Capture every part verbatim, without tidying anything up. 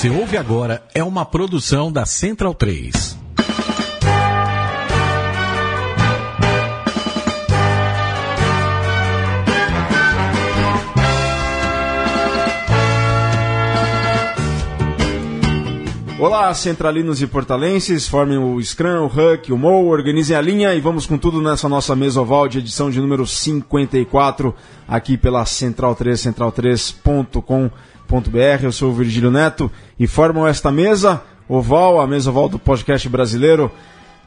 você ouve agora é uma produção da Central três. Olá, centralinos e portalenses, formem o Scrum, o Huck, o Mou, organizem a linha e vamos com tudo nessa nossa mesa oval de edição de número cinquenta e quatro, aqui pela Central três, central três ponto com ponto br. Eu sou o Virgílio Neto e formam esta mesa oval, a mesa oval do podcast brasileiro.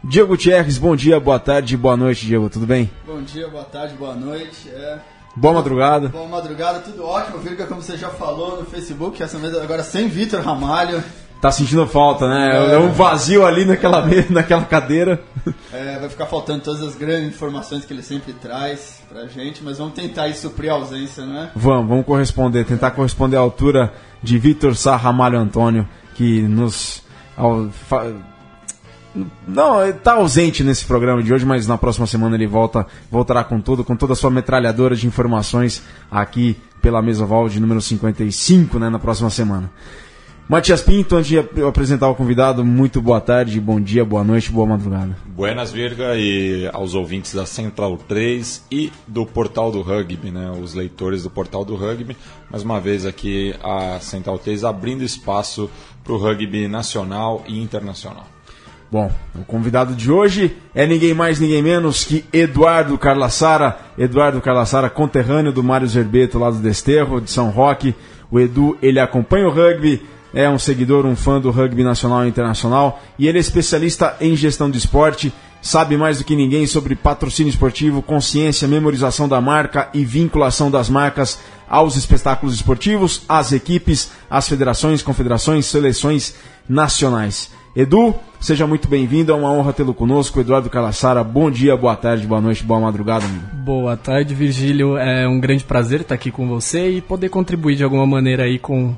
Diego Tierres, bom dia, boa tarde, boa noite, Diego, tudo bem? Bom dia, boa tarde, boa noite, é... Boa madrugada. Boa madrugada, tudo ótimo, Virga, como você já falou no Facebook, essa mesa agora sem Vitor Ramalho. Tá sentindo falta, né? É, é um vazio ali naquela, mesa, naquela cadeira. É, vai ficar faltando todas as grandes informações que ele sempre traz pra gente, mas vamos tentar aí suprir a ausência, né? Vamos, vamos corresponder, tentar corresponder à altura de Vitor Sá Ramalho Antônio, que nos... Ao, fa, não, ele tá ausente nesse programa de hoje, mas na próxima semana ele volta, voltará com tudo, com toda a sua metralhadora de informações aqui pela Mesa Oval de número cinquenta e cinco, né, na próxima semana. Matias Pinto, antes de apresentar o convidado, muito boa tarde, bom dia, boa noite, boa madrugada. Buenas, Virga, e aos ouvintes da Central três e do Portal do Rugby, né? Os leitores do Portal do Rugby. Mais uma vez aqui a Central três abrindo espaço para o rugby nacional e internacional. Bom, o convidado de hoje é ninguém mais, ninguém menos que Eduardo Carlassara. Eduardo Carlassara, conterrâneo do Mário Zerbetto, lá do Desterro, de São Roque. O Edu, ele acompanha o rugby, é um seguidor, um fã do rugby nacional e internacional, e ele é especialista em gestão de esporte, sabe mais do que ninguém sobre patrocínio esportivo, consciência, memorização da marca e vinculação das marcas aos espetáculos esportivos, às equipes, às federações, confederações, seleções nacionais. Edu, seja muito bem-vindo, é uma honra tê-lo conosco. Eduardo Carlassara, bom dia, boa tarde, boa noite, boa madrugada, amigo. Boa tarde, Virgílio, é um grande prazer estar aqui com você e poder contribuir de alguma maneira aí com...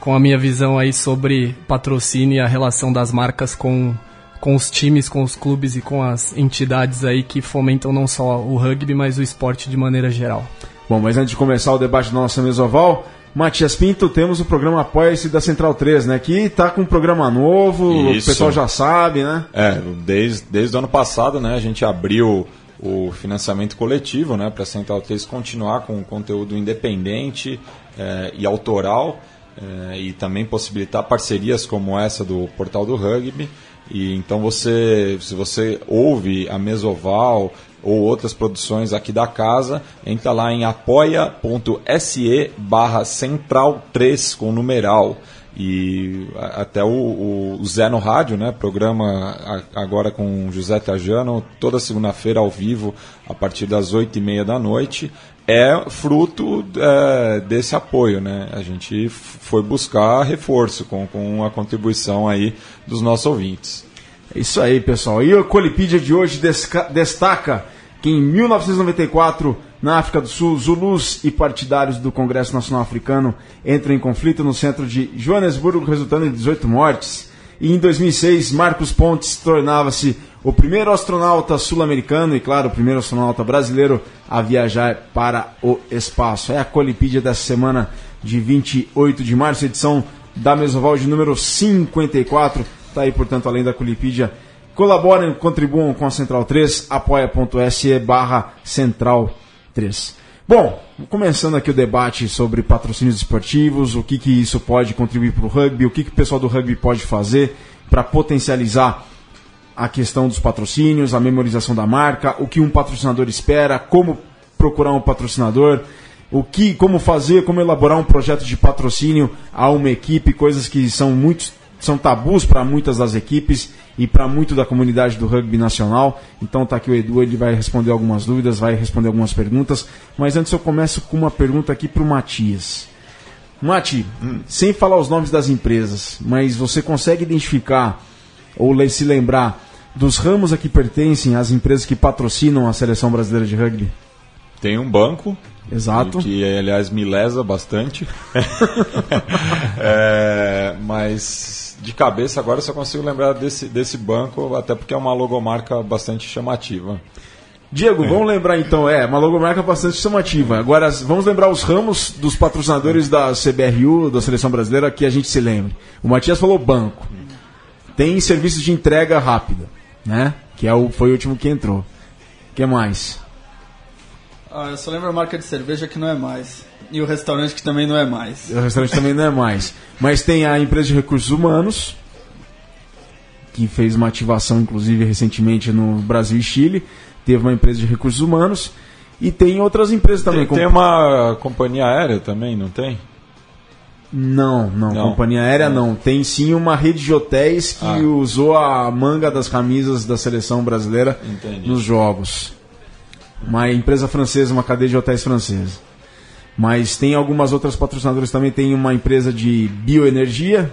com a minha visão aí sobre patrocínio e a relação das marcas com, com os times, com os clubes e com as entidades aí que fomentam não só o rugby, mas o esporte de maneira geral. Bom, mas antes de começar o debate da nossa mesa oval, Matias Pinto, temos o programa Apoia-se da Central três, né? Que tá com um programa novo, isso. O pessoal já sabe, né? É, desde, desde o ano passado, né? A gente abriu o financiamento coletivo, né? Para a Central três continuar com o conteúdo independente é, e autoral. É, e também possibilitar parcerias como essa do Portal do Rugby. E então você, se você ouve a Mesa Oval ou outras produções aqui da casa, entra lá em apoia.se barra central 3 com numeral. E até o, o Zé no Rádio, né? Programa agora com José Trajano, toda segunda-feira ao vivo, a partir das oito e meia da noite. É fruto é, desse apoio, né? A gente foi buscar reforço com, com a contribuição aí dos nossos ouvintes. É isso aí, pessoal. E o Colipídia de hoje desca- destaca que em mil novecentos e noventa e quatro, na África do Sul, Zulus e partidários do Congresso Nacional Africano entram em conflito no centro de Joanesburgo, resultando em dezoito mortes. E em dois mil e seis, Marcos Pontes tornava-se o primeiro astronauta sul-americano e, claro, o primeiro astronauta brasileiro a viajar para o espaço. É a Colipídia dessa semana de vinte e oito de março, edição da Mesoval de número cinquenta e quatro. Está aí, portanto, além da Colipídia. Colaborem, contribuam com a Central três, apoia.se barra Central três. Bom, começando aqui o debate sobre patrocínios esportivos, o que, que isso pode contribuir para o rugby, o que, que o pessoal do rugby pode fazer para potencializar a questão dos patrocínios, a memorização da marca, o que um patrocinador espera, como procurar um patrocinador, o que, como fazer, como elaborar um projeto de patrocínio a uma equipe, coisas que são, muitos, são tabus para muitas das equipes e para muito da comunidade do rugby nacional. Então está aqui o Edu, ele vai responder algumas dúvidas, vai responder algumas perguntas, mas antes eu começo com uma pergunta aqui para o Matias. Mati, hum. sem falar os nomes das empresas, mas você consegue identificar ou se lembrar dos ramos a que pertencem as empresas que patrocinam a Seleção Brasileira de Rugby? Tem um banco. Exato. Que, aliás, me lesa bastante. é, mas, de cabeça, agora eu só consigo lembrar desse, desse banco, até porque é uma logomarca bastante chamativa. Diego, é. vamos lembrar então, é, uma logomarca bastante chamativa. Agora, vamos lembrar os ramos dos patrocinadores da C B R U, da Seleção Brasileira, que a gente se lembre. O Matias falou banco. Tem serviços de entrega rápida, né? Que é o, foi o último que entrou. O que mais? Ah, eu só lembro a marca de cerveja que não é mais. E o restaurante que também não é mais. O restaurante também não é mais. Mas tem a empresa de recursos humanos, que fez uma ativação, inclusive, recentemente no Brasil e Chile. Teve uma empresa de recursos humanos. E tem outras empresas também. Tem, como... tem uma companhia aérea também, não tem? Não, não. não. Companhia aérea não. não. Tem sim uma rede de hotéis que ah. usou a manga das camisas da seleção brasileira Entendi. nos jogos. Uma empresa francesa, uma cadeia de hotéis francesa. Mas tem algumas outras patrocinadoras também. Tem uma empresa de bioenergia,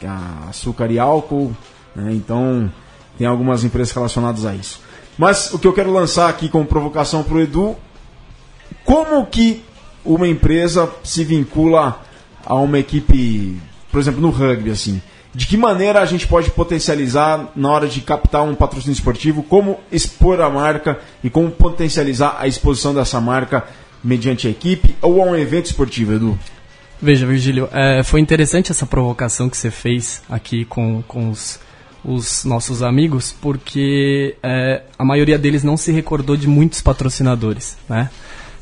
que é açúcar e álcool, né? Então tem algumas empresas relacionadas a isso. Mas o que eu quero lançar aqui como provocação para o Edu: como que uma empresa se vincula a uma equipe, por exemplo, no rugby, assim? De que maneira a gente pode potencializar na hora de captar um patrocínio esportivo? Como expor a marca e como potencializar a exposição dessa marca mediante a equipe ou a um evento esportivo, Edu? Veja, Virgílio, é, foi interessante essa provocação que você fez aqui com, com os, os nossos amigos, porque é, a maioria deles não se recordou de muitos patrocinadores, né?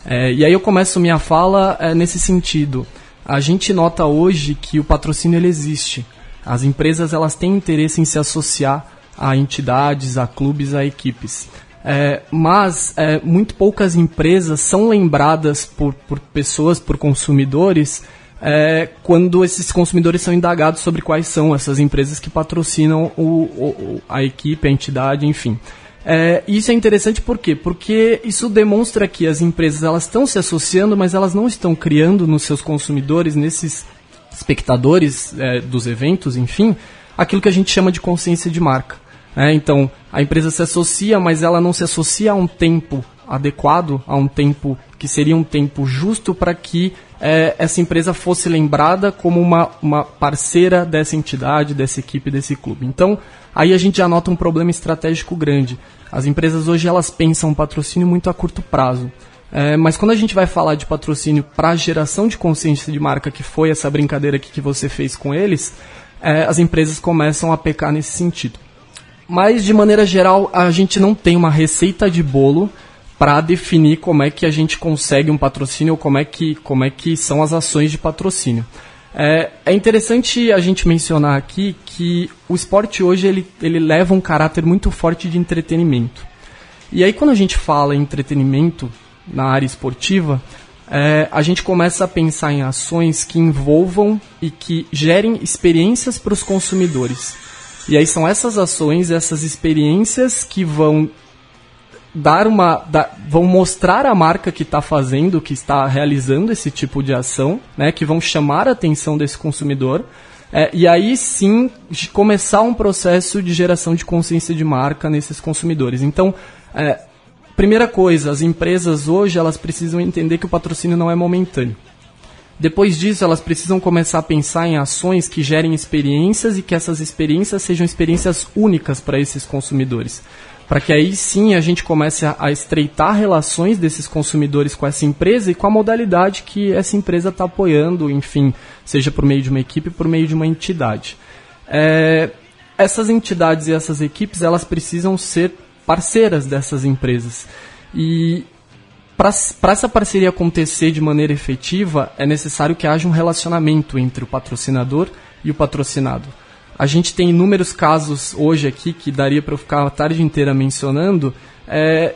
É, e aí eu começo minha fala é, nesse sentido. A gente nota hoje que o patrocínio ele existe. As empresas elas têm interesse em se associar a entidades, a clubes, a equipes. É, mas é, muito poucas empresas são lembradas por, por pessoas, por consumidores, é, quando esses consumidores são indagados sobre quais são essas empresas que patrocinam o, o, a equipe, a entidade, enfim. É, isso é interessante por quê? Porque isso demonstra que as empresas elas estão se associando, mas elas não estão criando nos seus consumidores, nesses espectadores é, dos eventos, enfim, aquilo que a gente chama de consciência de marca. É, então, a empresa se associa, mas ela não se associa a um tempo adequado, a um tempo que seria um tempo justo para que é, essa empresa fosse lembrada como uma, uma parceira dessa entidade, dessa equipe, desse clube. Então, aí a gente já nota um problema estratégico grande. As empresas hoje elas pensam um patrocínio muito a curto prazo. É, mas quando a gente vai falar de patrocínio para a geração de consciência de marca, que foi essa brincadeira aqui que você fez com eles, é, as empresas começam a pecar nesse sentido. Mas, de maneira geral, a gente não tem uma receita de bolo para definir como é que a gente consegue um patrocínio ou como é que, como é que são as ações de patrocínio. É, é interessante a gente mencionar aqui que o esporte hoje ele, ele leva um caráter muito forte de entretenimento. E aí, quando a gente fala em entretenimento na área esportiva, é, a gente começa a pensar em ações que envolvam e que gerem experiências para os consumidores. E aí são essas ações, essas experiências que vão dar uma, da, vão mostrar a marca que está fazendo, que está realizando esse tipo de ação, né, que vão chamar a atenção desse consumidor, é, e aí sim de começar um processo de geração de consciência de marca nesses consumidores. Então, é, primeira coisa, as empresas hoje elas precisam entender que o patrocínio não é momentâneo. Depois disso, elas precisam começar a pensar em ações que gerem experiências e que essas experiências sejam experiências únicas para esses consumidores. Para que aí sim a gente comece a, a estreitar relações desses consumidores com essa empresa e com a modalidade que essa empresa está apoiando, enfim, seja por meio de uma equipe, por meio de uma entidade. É, essas entidades e essas equipes, elas precisam ser parceiras dessas empresas. E... para essa parceria acontecer de maneira efetiva, é necessário que haja um relacionamento entre o patrocinador e o patrocinado. A gente tem inúmeros casos hoje aqui, que daria para eu ficar a tarde inteira mencionando, é,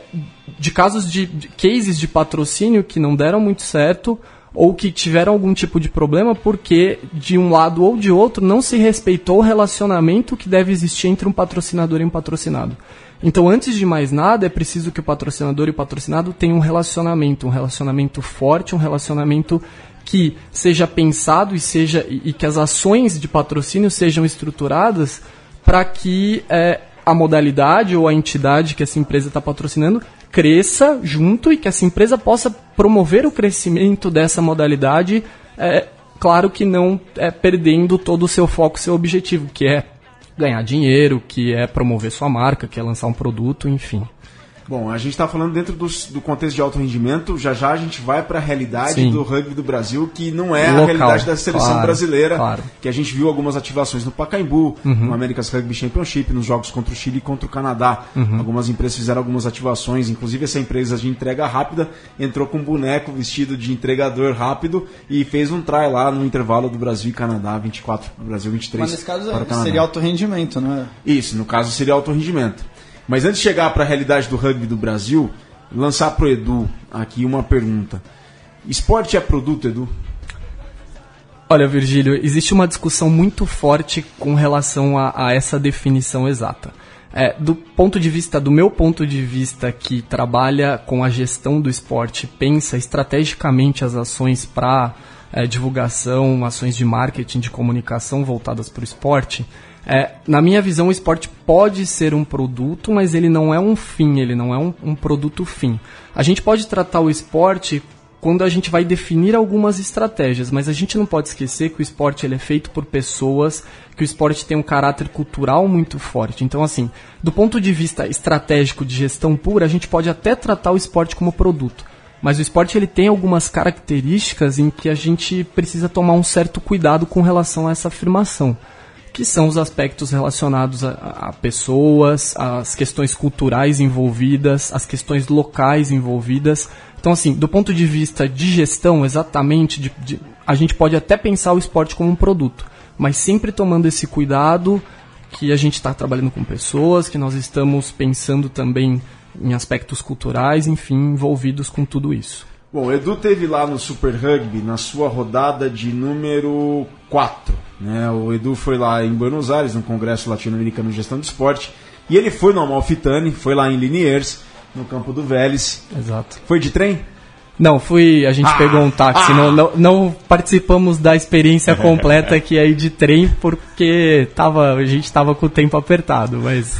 de casos de, de cases de patrocínio que não deram muito certo ou que tiveram algum tipo de problema porque, de um lado ou de outro, não se respeitou o relacionamento que deve existir entre um patrocinador e um patrocinado. Então, antes de mais nada, é preciso que o patrocinador e o patrocinado tenham um relacionamento, um relacionamento forte, um relacionamento que seja pensado e, seja, e que as ações de patrocínio sejam estruturadas para que é, a modalidade ou a entidade que essa empresa está patrocinando cresça junto e que essa empresa possa promover o crescimento dessa modalidade, é, claro que não é, perdendo todo o seu foco, seu objetivo, que é ganhar dinheiro, que é promover sua marca, que é lançar um produto, enfim. Bom, a gente está falando dentro dos, do contexto de alto rendimento, já já a gente vai para a realidade Sim. do rugby do Brasil, que não é local, a realidade da seleção claro, brasileira, claro. que a gente viu algumas ativações no Pacaembu, uhum. no America's Rugby Championship, nos jogos contra o Chile e contra o Canadá. Uhum. Algumas empresas fizeram algumas ativações, inclusive essa empresa de entrega rápida entrou com um boneco vestido de entregador rápido e fez um try lá no intervalo do Brasil e Canadá, vinte e quatro, Brasil vinte e três. Mas nesse caso para seria alto rendimento, não é? Isso, no caso seria alto rendimento. Mas antes de chegar para a realidade do rugby do Brasil, lançar pro Edu aqui uma pergunta. Esporte é produto, Edu? Olha, Virgílio, existe uma discussão muito forte com relação a, a essa definição exata. É, do ponto de vista, do meu ponto de vista, que trabalha com a gestão do esporte, pensa estrategicamente as ações para é, divulgação, ações de marketing, de comunicação voltadas para o esporte. É, na minha visão, o esporte pode ser um produto, mas ele não é um fim, ele não é um, um produto fim. A gente pode tratar o esporte quando a gente vai definir algumas estratégias, mas a gente não pode esquecer que o esporte ele é feito por pessoas, que o esporte tem um caráter cultural muito forte. Então, assim, do ponto de vista estratégico de gestão pura, a gente pode até tratar o esporte como produto. Mas o esporte ele tem algumas características em que a gente precisa tomar um certo cuidado com relação a essa afirmação, que são os aspectos relacionados a, a pessoas, as questões culturais envolvidas, as questões locais envolvidas. Então, assim, do ponto de vista de gestão, exatamente, de, de, a gente pode até pensar o esporte como um produto, mas sempre tomando esse cuidado que a gente está trabalhando com pessoas, que nós estamos pensando também em aspectos culturais, enfim, envolvidos com tudo isso. Bom, o Edu teve lá no Super Rugby, na sua rodada de número quatro, né? O Edu foi lá em Buenos Aires, no Congresso Latino-Americano de Gestão de Esporte, e ele foi no Amalfitani, foi lá em Liniers, no campo do Vélez. Exato. Foi de trem? Não, fui, a gente ah, pegou um táxi, ah, não, não, não participamos da experiência completa que aí de trem, porque tava, a gente estava com o tempo apertado, mas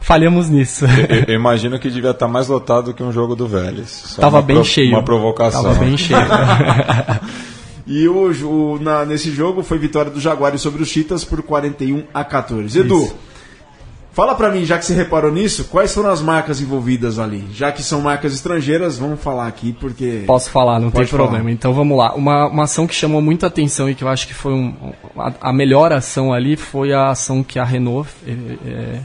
falhamos nisso. Eu, eu imagino que devia estar mais lotado que um jogo do Vélez. Estava bem pro, cheio. Uma provocação. Estava bem cheio. E hoje, o, na, nesse jogo foi vitória do Jaguares sobre os Cheetahs por quarenta e um a catorze. Edu, isso. Fala pra mim, já que você reparou nisso, quais foram as marcas envolvidas ali? Já que são marcas estrangeiras, vamos falar aqui porque... Posso falar, não tem problema. Falar. Então vamos lá. Uma, uma ação que chamou muita atenção e que eu acho que foi um, a, a melhor ação ali foi a ação que a Renault é, é,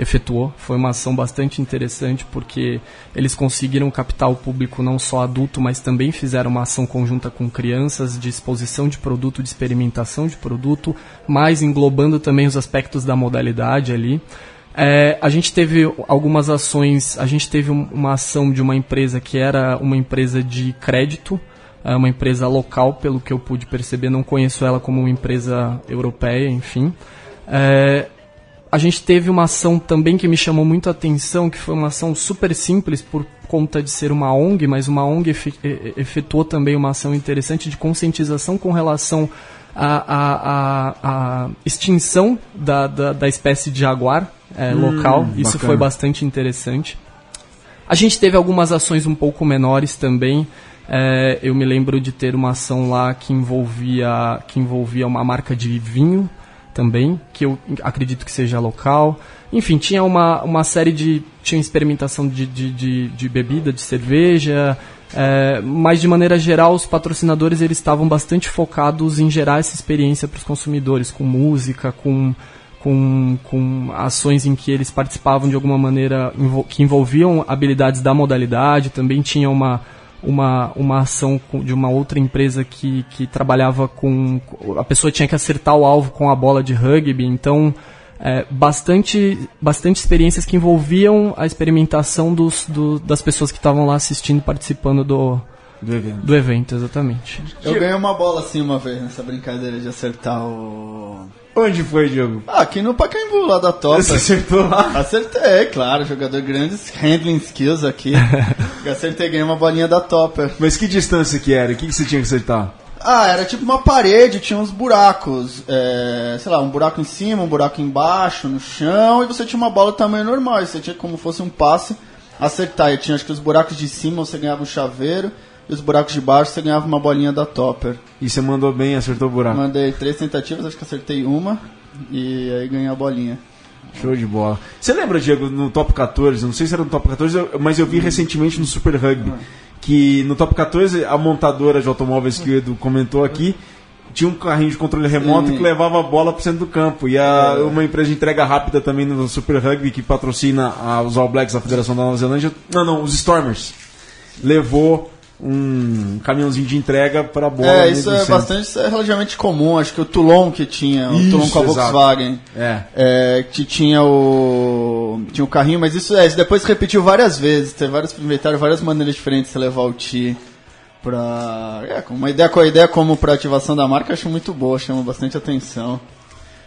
efetuou. Foi uma ação bastante interessante porque eles conseguiram captar o público não só adulto, mas também fizeram uma ação conjunta com crianças de exposição de produto, de experimentação de produto, mas englobando também os aspectos da modalidade ali. É, a gente teve algumas ações, a gente teve uma ação de uma empresa que era uma empresa de crédito, uma empresa local, pelo que eu pude perceber, não conheço ela como uma empresa europeia, enfim. É, a gente teve uma ação também que me chamou muito a atenção, que foi uma ação super simples por conta de ser uma ONG, mas uma ONG efetuou também uma ação interessante de conscientização com relação à, à, à extinção da, da, da espécie de jaguar é, hum, local. Isso bacana. Foi bastante interessante. A gente teve algumas ações um pouco menores também. É, eu me lembro de ter uma ação lá que envolvia, que envolvia uma marca de vinho, também, que eu acredito que seja local. Enfim, tinha uma, uma série de... Tinha experimentação de, de, de, de bebida, de cerveja, é, mas de maneira geral os patrocinadores eles estavam bastante focados em gerar essa experiência para os consumidores, com música, com, com, com ações em que eles participavam de alguma maneira, que envolviam habilidades da modalidade. Também tinha uma... Uma, uma ação de uma outra empresa que, que trabalhava com... A pessoa tinha que acertar o alvo com a bola de rugby. Então, é, bastante, bastante experiências que envolviam a experimentação dos, do, das pessoas que estavam lá assistindo, participando do, do, evento. do evento. Exatamente. Eu ganhei uma bola assim uma vez nessa brincadeira de acertar o... Onde foi, Diogo? Ah, aqui no Pacaembu, lá da Topper. Você acertou lá? Acertei, claro. Jogador grandes, handling skills aqui. Acertei, ganhei uma bolinha da Topper. Mas que distância que era? O que, que você tinha que acertar? Ah, era tipo uma parede, tinha uns buracos. É, sei lá, um buraco em cima, um buraco embaixo, no chão. E você tinha uma bola do tamanho normal. E você tinha como fosse um passe acertar. E tinha acho que os buracos de cima você ganhava um chaveiro. E os buracos de baixo você ganhava uma bolinha da Topper. E você mandou bem, acertou o buraco? Mandei três tentativas, acho que acertei uma. E aí ganhei a bolinha. Show de bola. Você lembra, Diego, no Top quatorze, não sei se era no Top quatorze, mas eu vi uhum. recentemente no Super Rugby, uhum. que no Top quatorze a montadora de automóveis que o Edu comentou aqui tinha um carrinho de controle remoto uhum. que levava a bola para o centro do campo. E a, uhum. uma empresa de entrega rápida também no Super Rugby que patrocina a, os All Blacks, a Federação da Nova Zelândia, não, não, os Stormers, levou um caminhãozinho de entrega para a bola. É, isso é bastante, isso é relativamente comum. Acho que o Toulon que tinha, o isso, Toulon com a exato. Volkswagen, é. É, que tinha o tinha o carrinho, mas isso, é, isso depois se repetiu várias vezes. Teve vários inventários, várias maneiras diferentes de levar o T I para é, uma ideia com a ideia como para ativação da marca, acho muito boa, chama bastante atenção.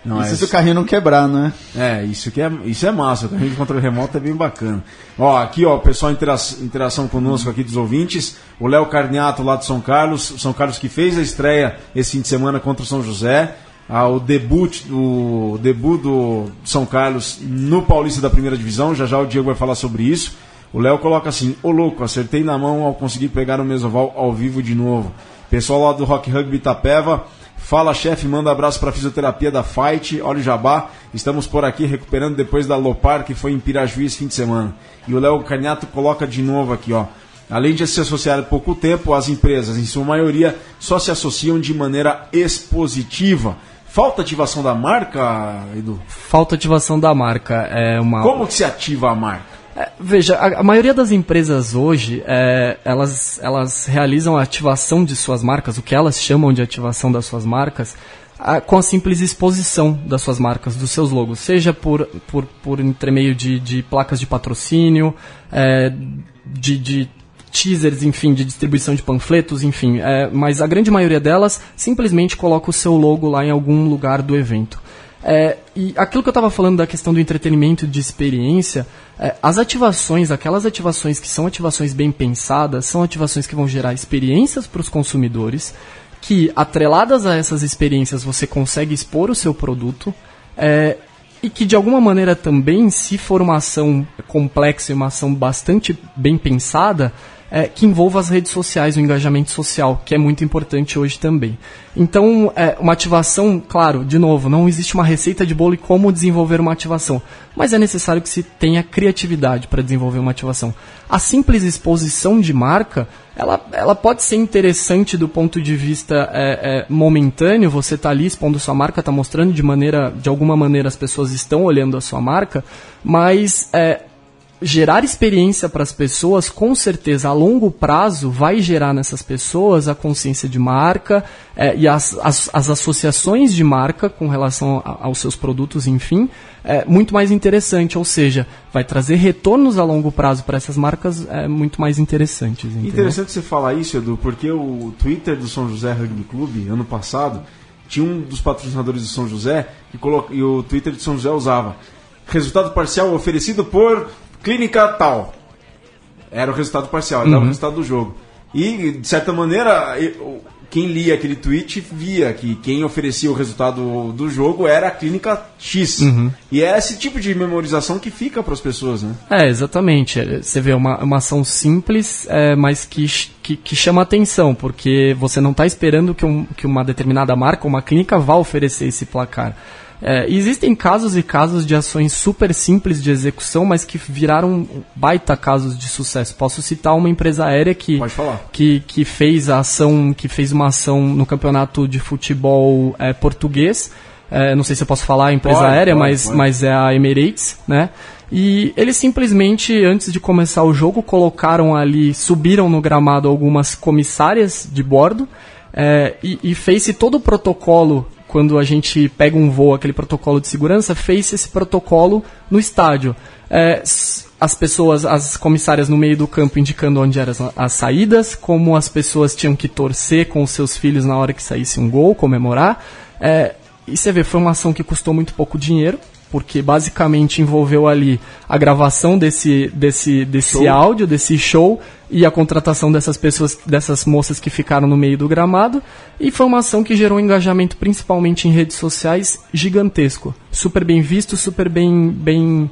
Não, isso é se o carrinho não quebrar, né? É, isso que é, isso é massa, o carrinho de controle remoto é bem bacana. Ó, aqui ó, pessoal, intera- interação conosco aqui dos ouvintes, o Léo Carniato lá de São Carlos, o São Carlos que fez a estreia esse fim de semana contra o São José, ah, o debut, o debut do São Carlos no Paulista da Primeira Divisão, já já o Diego vai falar sobre isso. O Léo coloca assim, ô louco, acertei na mão ao conseguir pegar o mesoval ao vivo de novo. Pessoal lá do Rock Rugby Itapeva, fala chefe, manda abraço para a fisioterapia da Fight, olha o jabá, estamos por aqui recuperando depois da Lopar que foi em Pirajuí esse fim de semana. E o Léo Carniato coloca de novo aqui, ó, além de se associar há pouco tempo, as empresas em sua maioria só se associam de maneira expositiva. Falta ativação da marca, Edu? Falta ativação da marca é uma... Como que se ativa a marca? É, veja, a, a maioria das empresas hoje, é, elas, elas realizam a ativação de suas marcas, o que elas chamam de ativação das suas marcas, a, com a simples exposição das suas marcas, dos seus logos, seja por, por, por entremeio de, de placas de patrocínio, é, de, de teasers, enfim, de distribuição de panfletos, enfim. É, mas a grande maioria delas simplesmente coloca o seu logo lá em algum lugar do evento. É, e aquilo que eu estava falando da questão do entretenimento e de experiência, é, as ativações, aquelas ativações que são ativações bem pensadas, são ativações que vão gerar experiências para os consumidores, que atreladas a essas experiências você consegue expor o seu produto, é, e que de alguma maneira também, se for uma ação complexa e uma ação bastante bem pensada, é, que envolva as redes sociais, o engajamento social, que é muito importante hoje também. Então, é, uma ativação, claro, de novo, não existe uma receita de bolo e como desenvolver uma ativação, mas é necessário que se tenha criatividade para desenvolver uma ativação. A simples exposição de marca, ela, ela pode ser interessante do ponto de vista é, é, momentâneo, você está ali expondo sua marca, está mostrando de maneira, de alguma maneira as pessoas estão olhando a sua marca, mas... É, gerar experiência para as pessoas, com certeza, a longo prazo, vai gerar nessas pessoas a consciência de marca é, e as, as, as associações de marca com relação a, aos seus produtos, enfim, é, muito mais interessante. Ou seja, vai trazer retornos a longo prazo para essas marcas é, muito mais interessantes. Entendeu? Interessante você falar isso, Edu, porque o Twitter do São José Rugby Clube, ano passado, tinha um dos patrocinadores do São José e, colo- e o Twitter de São José usava. Resultado parcial oferecido por... Clínica tal. Era o resultado parcial, era uhum. o resultado do jogo. E, de certa maneira, quem lia aquele tweet via que quem oferecia o resultado do jogo era a Clínica X. Uhum. E é esse tipo de memorização que fica para as pessoas, né? É, exatamente. Você vê uma, uma ação simples, é, mas que, que, que chama atenção, porque você não está esperando que, um, que uma determinada marca, uma clínica, vá oferecer esse placar. É, existem casos e casos de ações super simples de execução, mas que viraram baita casos de sucesso. Posso citar uma empresa aérea que, que, que, fez, a ação, que fez uma ação no campeonato de futebol é, português. É, não sei se eu posso falar a empresa pode, aérea, pode, mas, pode. mas é a Emirates, né? E eles simplesmente, antes de começar o jogo, colocaram ali, subiram no gramado algumas comissárias de bordo é, e, e fez-se todo o protocolo. Quando a gente pega um voo, aquele protocolo de segurança, fez esse protocolo no estádio. É, as pessoas, as comissárias no meio do campo indicando onde eram as, as saídas, como as pessoas tinham que torcer com os seus filhos na hora que saísse um gol, comemorar. É, e você vê, foi uma ação que custou muito pouco dinheiro, porque basicamente envolveu ali a gravação desse, desse, desse áudio, desse show, e a contratação dessas pessoas, dessas moças que ficaram no meio do gramado, e foi uma ação que gerou um engajamento principalmente em redes sociais gigantesco, super bem visto, super bem, bem,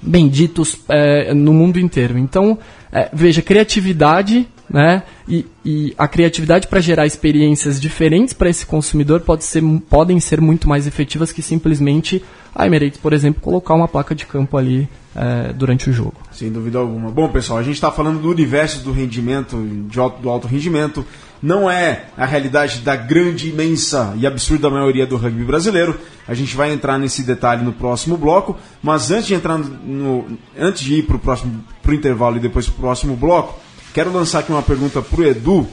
bem ditos é, no mundo inteiro. Então, é, veja, criatividade, né, e, e a criatividade para gerar experiências diferentes para esse consumidor pode ser, podem ser muito mais efetivas que simplesmente a Emirates, por exemplo, colocar uma placa de campo ali é, durante o jogo. Sem dúvida alguma. Bom, pessoal, a gente está falando do universo do rendimento, de alto, do alto rendimento. Não é a realidade da grande, imensa e absurda maioria do rugby brasileiro. A gente vai entrar nesse detalhe no próximo bloco, mas antes de entrar no, antes de ir para o próximo, pro intervalo e depois para o próximo bloco, quero lançar aqui uma pergunta para o Edu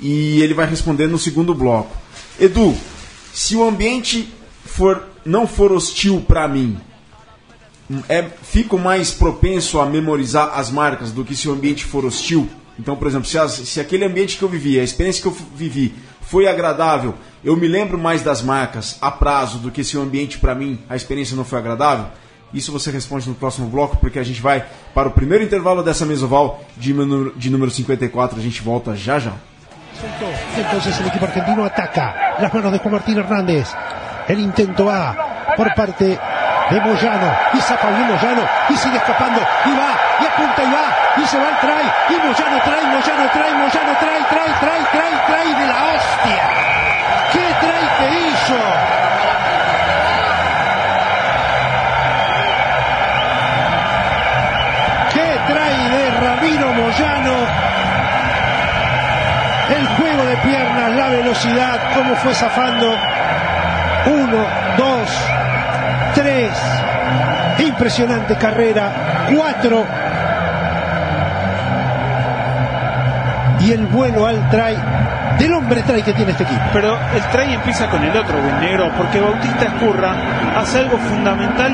e ele vai responder no segundo bloco. Edu, se o ambiente for, não for hostil para mim, é, fico mais propenso a memorizar as marcas do que se o ambiente for hostil? Então, por exemplo, se, as, se aquele ambiente que eu vivi, a experiência que eu vivi foi agradável, eu me lembro mais das marcas a prazo do que se o ambiente para mim, a experiência não foi agradável? Isso você responde no próximo bloco, porque a gente vai para o primeiro intervalo dessa mesa oval de, de número cinquenta e quatro. A gente volta já já. Entonces el equipo argentino ataca. Las manos de Juan Martín Hernández. El intento A por parte de Moyano. Y saca bien Moyano. Y sigue escapando. Y va. Y apunta y va. Y se va el try. Y Moyano trae, Moyano trae, Moyano trae, trae, trae, trae, trae de la hostia. ¿Qué trae que hizo? ¿Qué trae de Ramiro Moyano? El juego de piernas, la velocidad, cómo fue zafando. Uno, dos, tres. Impresionante carrera. Cuatro. Y el vuelo al try. Del hombre try que tiene este equipo. Pero el try empieza con el otro, buen negro, porque Bautista Escurra hace algo fundamental,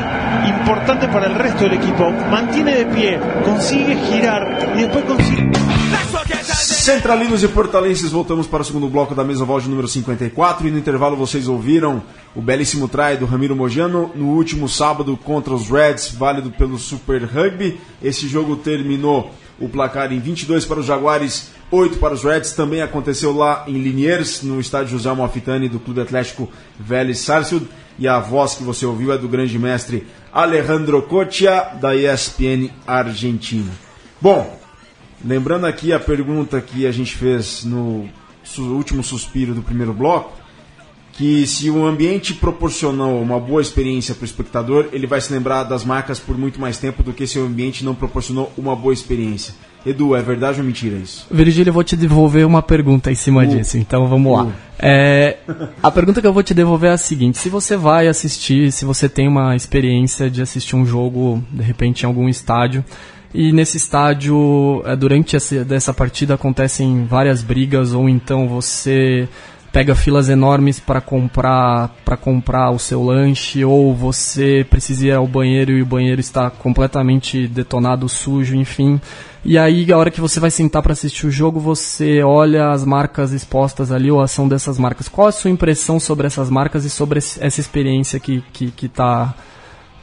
importante para el resto del equipo. Mantiene de pie, consigue girar y después consigue... Centralinos e portalenses, voltamos para o segundo bloco da mesa oval de número cinquenta e quatro. E no intervalo vocês ouviram o belíssimo try do Ramiro Moyano no último sábado contra os Reds, válido pelo Super Rugby. Esse jogo terminou o placar em vinte e dois para os Jaguares, oito para os Reds. Também aconteceu lá em Liniers, no estádio José Amalfitani do Clube Atlético Vélez Sarsfield. E a voz que você ouviu é do grande mestre Alejandro Cotia, da E S P N Argentina. Bom, lembrando aqui a pergunta que a gente fez no último suspiro do primeiro bloco, que se o ambiente proporcionou uma boa experiência para o espectador, ele vai se lembrar das marcas por muito mais tempo do que se o ambiente não proporcionou uma boa experiência. Edu, é verdade ou mentira isso? Virgílio, eu vou te devolver uma pergunta em cima uh, disso, então vamos lá. Uh. É, a pergunta que eu vou te devolver é a seguinte: se você vai assistir, se você tem uma experiência de assistir um jogo, de repente em algum estádio, e nesse estádio, durante essa, dessa partida, acontecem várias brigas, ou então você pega filas enormes para comprar, para comprar o seu lanche, ou você precisa ir ao banheiro e o banheiro está completamente detonado, sujo, enfim. E aí, a hora que você vai sentar para assistir o jogo, você olha as marcas expostas ali, ou a ação dessas marcas. Qual a sua impressão sobre essas marcas e sobre essa experiência que que, que tá...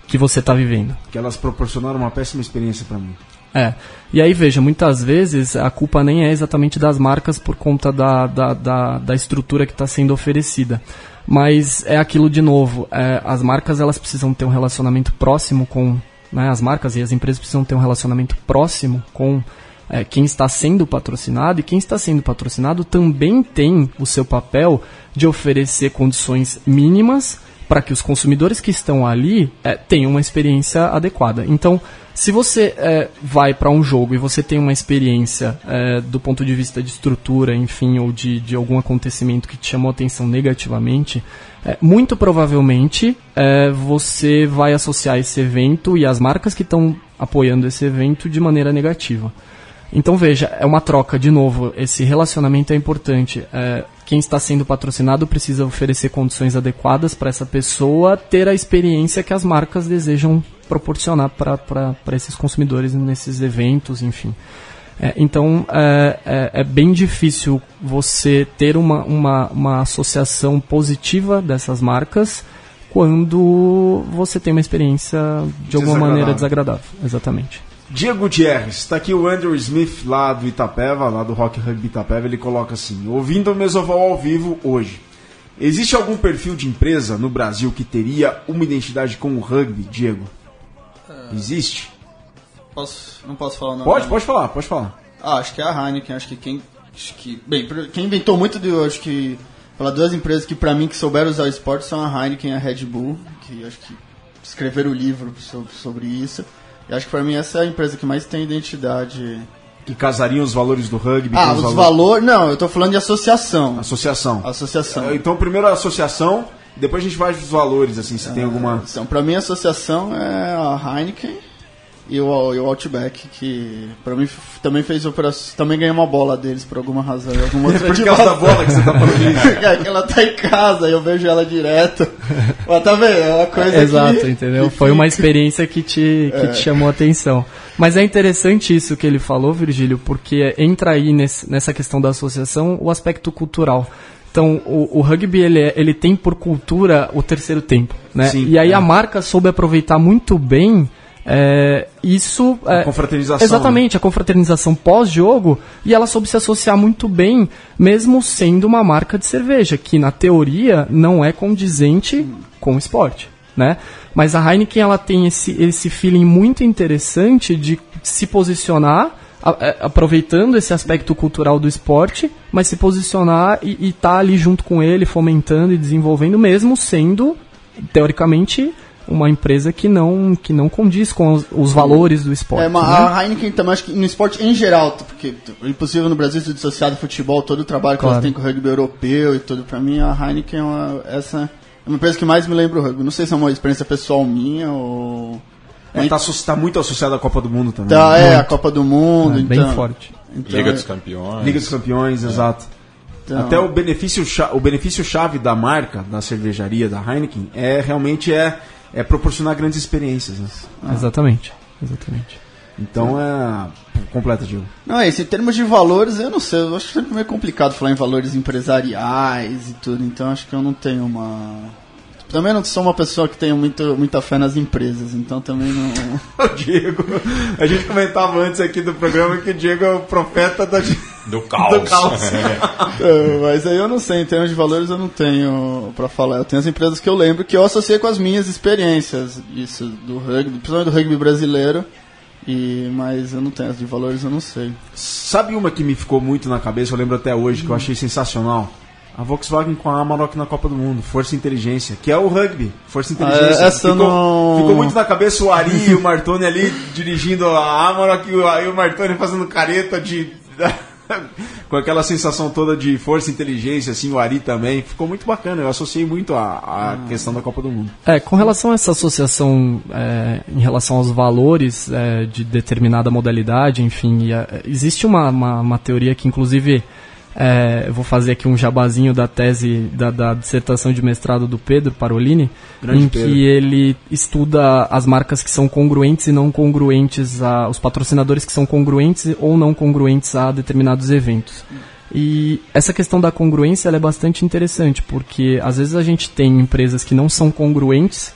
que você está vivendo? Que elas proporcionaram uma péssima experiência para mim. É, e aí veja, muitas vezes a culpa nem é exatamente das marcas por conta da, da, da, da estrutura que está sendo oferecida, mas é aquilo de novo, é, as marcas elas precisam ter um relacionamento próximo com, né, as marcas e as empresas precisam ter um relacionamento próximo com é, quem está sendo patrocinado, e quem está sendo patrocinado também tem o seu papel de oferecer condições mínimas para que os consumidores que estão ali é, tenham uma experiência adequada. Então, se você é, vai para um jogo e você tem uma experiência é, do ponto de vista de estrutura, enfim, ou de, de algum acontecimento que te chamou a atenção negativamente, é, muito provavelmente é, você vai associar esse evento e as marcas que estão apoiando esse evento de maneira negativa. Então veja, é uma troca, de novo, esse relacionamento é importante. É, quem está sendo patrocinado precisa oferecer condições adequadas para essa pessoa ter a experiência que as marcas desejam proporcionar para para esses consumidores nesses eventos, enfim. É, então é, é, é bem difícil você ter uma, uma, uma associação positiva dessas marcas quando você tem uma experiência de alguma maneira desagradável. Exatamente. Diego Tierres, está aqui o Andrew Smith lá do Itapeva, lá do Rock Rugby Itapeva, ele coloca assim: ouvindo o Mesoval ao vivo hoje, existe algum perfil de empresa no Brasil que teria uma identidade com o rugby, Diego? É... Existe? Posso... Não posso falar o nome. Pode, pode falar, pode falar. Ah, acho que é a Heineken, acho que quem... Acho que... Bem, quem inventou muito, de acho que... Pelas duas empresas que pra mim que souberam usar o esporte são a Heineken e a Red Bull, que acho que escrever o um livro sobre, sobre isso. E acho que para mim essa é a empresa que mais tem identidade. Que casaria os valores do rugby? Ah, os valores... valor... Não, eu tô falando de associação. Associação. Associação. Então, primeiro a associação, depois a gente vai dos valores, assim, se é, tem alguma... Então, pra mim a associação é a Heineken e o, e o Outback, que pra mim também fez operação... Também ganhei uma bola deles por alguma razão. Alguma outra por causa da bola que você tá falando. É, que ela tá em casa, eu vejo ela direto. Mas tá vendo, é uma coisa é, exato, que... entendeu? Foi uma experiência que te, que é. te chamou a atenção. Mas é interessante isso que ele falou, Virgílio, porque entra aí nesse, nessa questão da associação o aspecto cultural. Então, o, o rugby, ele, ele tem por cultura o terceiro tempo, né? Sim, e aí é. a marca soube aproveitar muito bem é, isso... A é, confraternização. Exatamente, né? A confraternização pós-jogo, e ela soube se associar muito bem, mesmo sendo uma marca de cerveja, que na teoria não é condizente com o esporte, né? Mas a Heineken, ela tem esse, esse feeling muito interessante de se posicionar, a, a, aproveitando esse aspecto cultural do esporte, mas se posicionar e estar tá ali junto com ele, fomentando e desenvolvendo, mesmo sendo, teoricamente, uma empresa que não, que não condiz com os, os valores do esporte. É, mas né? A Heineken também, acho que no esporte em geral, porque é impossível no Brasil se dissociar do futebol, todo o trabalho que claro. Elas têm com o rugby europeu e tudo, pra mim a Heineken é uma, essa... uma empresa que mais me lembra o rugby. Não sei se é uma experiência pessoal minha ou... É, tá, tá muito associada à Copa do Mundo também. Tá, muito. É, a Copa do Mundo. É, então, bem forte. Então, Liga dos Campeões. Liga dos Campeões, é. exato. Então, até o benefício, o benefício-chave da marca, da cervejaria, da Heineken, é realmente é, é proporcionar grandes experiências. Né? Ah. Exatamente, exatamente. Então é... Completa, Diego. Não, é isso. Em termos de valores, eu não sei. Eu acho sempre meio complicado falar em valores empresariais e tudo. Então acho que eu não tenho uma... Também não sou uma pessoa que tenha muito, muita fé nas empresas. Então também não... O Diego... A gente comentava antes aqui do programa que o Diego é o profeta da... do caos. Do caos. Então, mas aí eu não sei. Em termos de valores eu não tenho pra falar. Eu tenho as empresas que eu lembro que eu associei com as minhas experiências. Isso, do rugby. Principalmente do rugby brasileiro. E, mas eu não tenho, de valores eu não sei. Sabe uma que me ficou muito na cabeça, eu lembro até hoje, uhum. que eu achei sensacional? A Volkswagen com a Amarok na Copa do Mundo, Força e Inteligência, que é o rugby, Força e Inteligência. Ah, essa ficou, não... ficou muito na cabeça o Ari e o Martoni ali dirigindo a Amarok e o, o Martoni fazendo careta de... com aquela sensação toda de força e inteligência, assim, o Ari também. Ficou muito bacana, eu associei muito a, a ah. questão da Copa do Mundo. É, com relação a essa associação, é, em relação aos valores é, de determinada modalidade, enfim, e a, existe uma, uma, uma teoria que, inclusive, é, eu vou fazer aqui um jabazinho da tese, da, da dissertação de mestrado do Pedro Parolini, Grande em Pedro. Que ele estuda as marcas que são congruentes e não congruentes, a, os patrocinadores que são congruentes ou não congruentes a determinados eventos. E essa questão da congruência ela é bastante interessante, porque às vezes a gente tem empresas que não são congruentes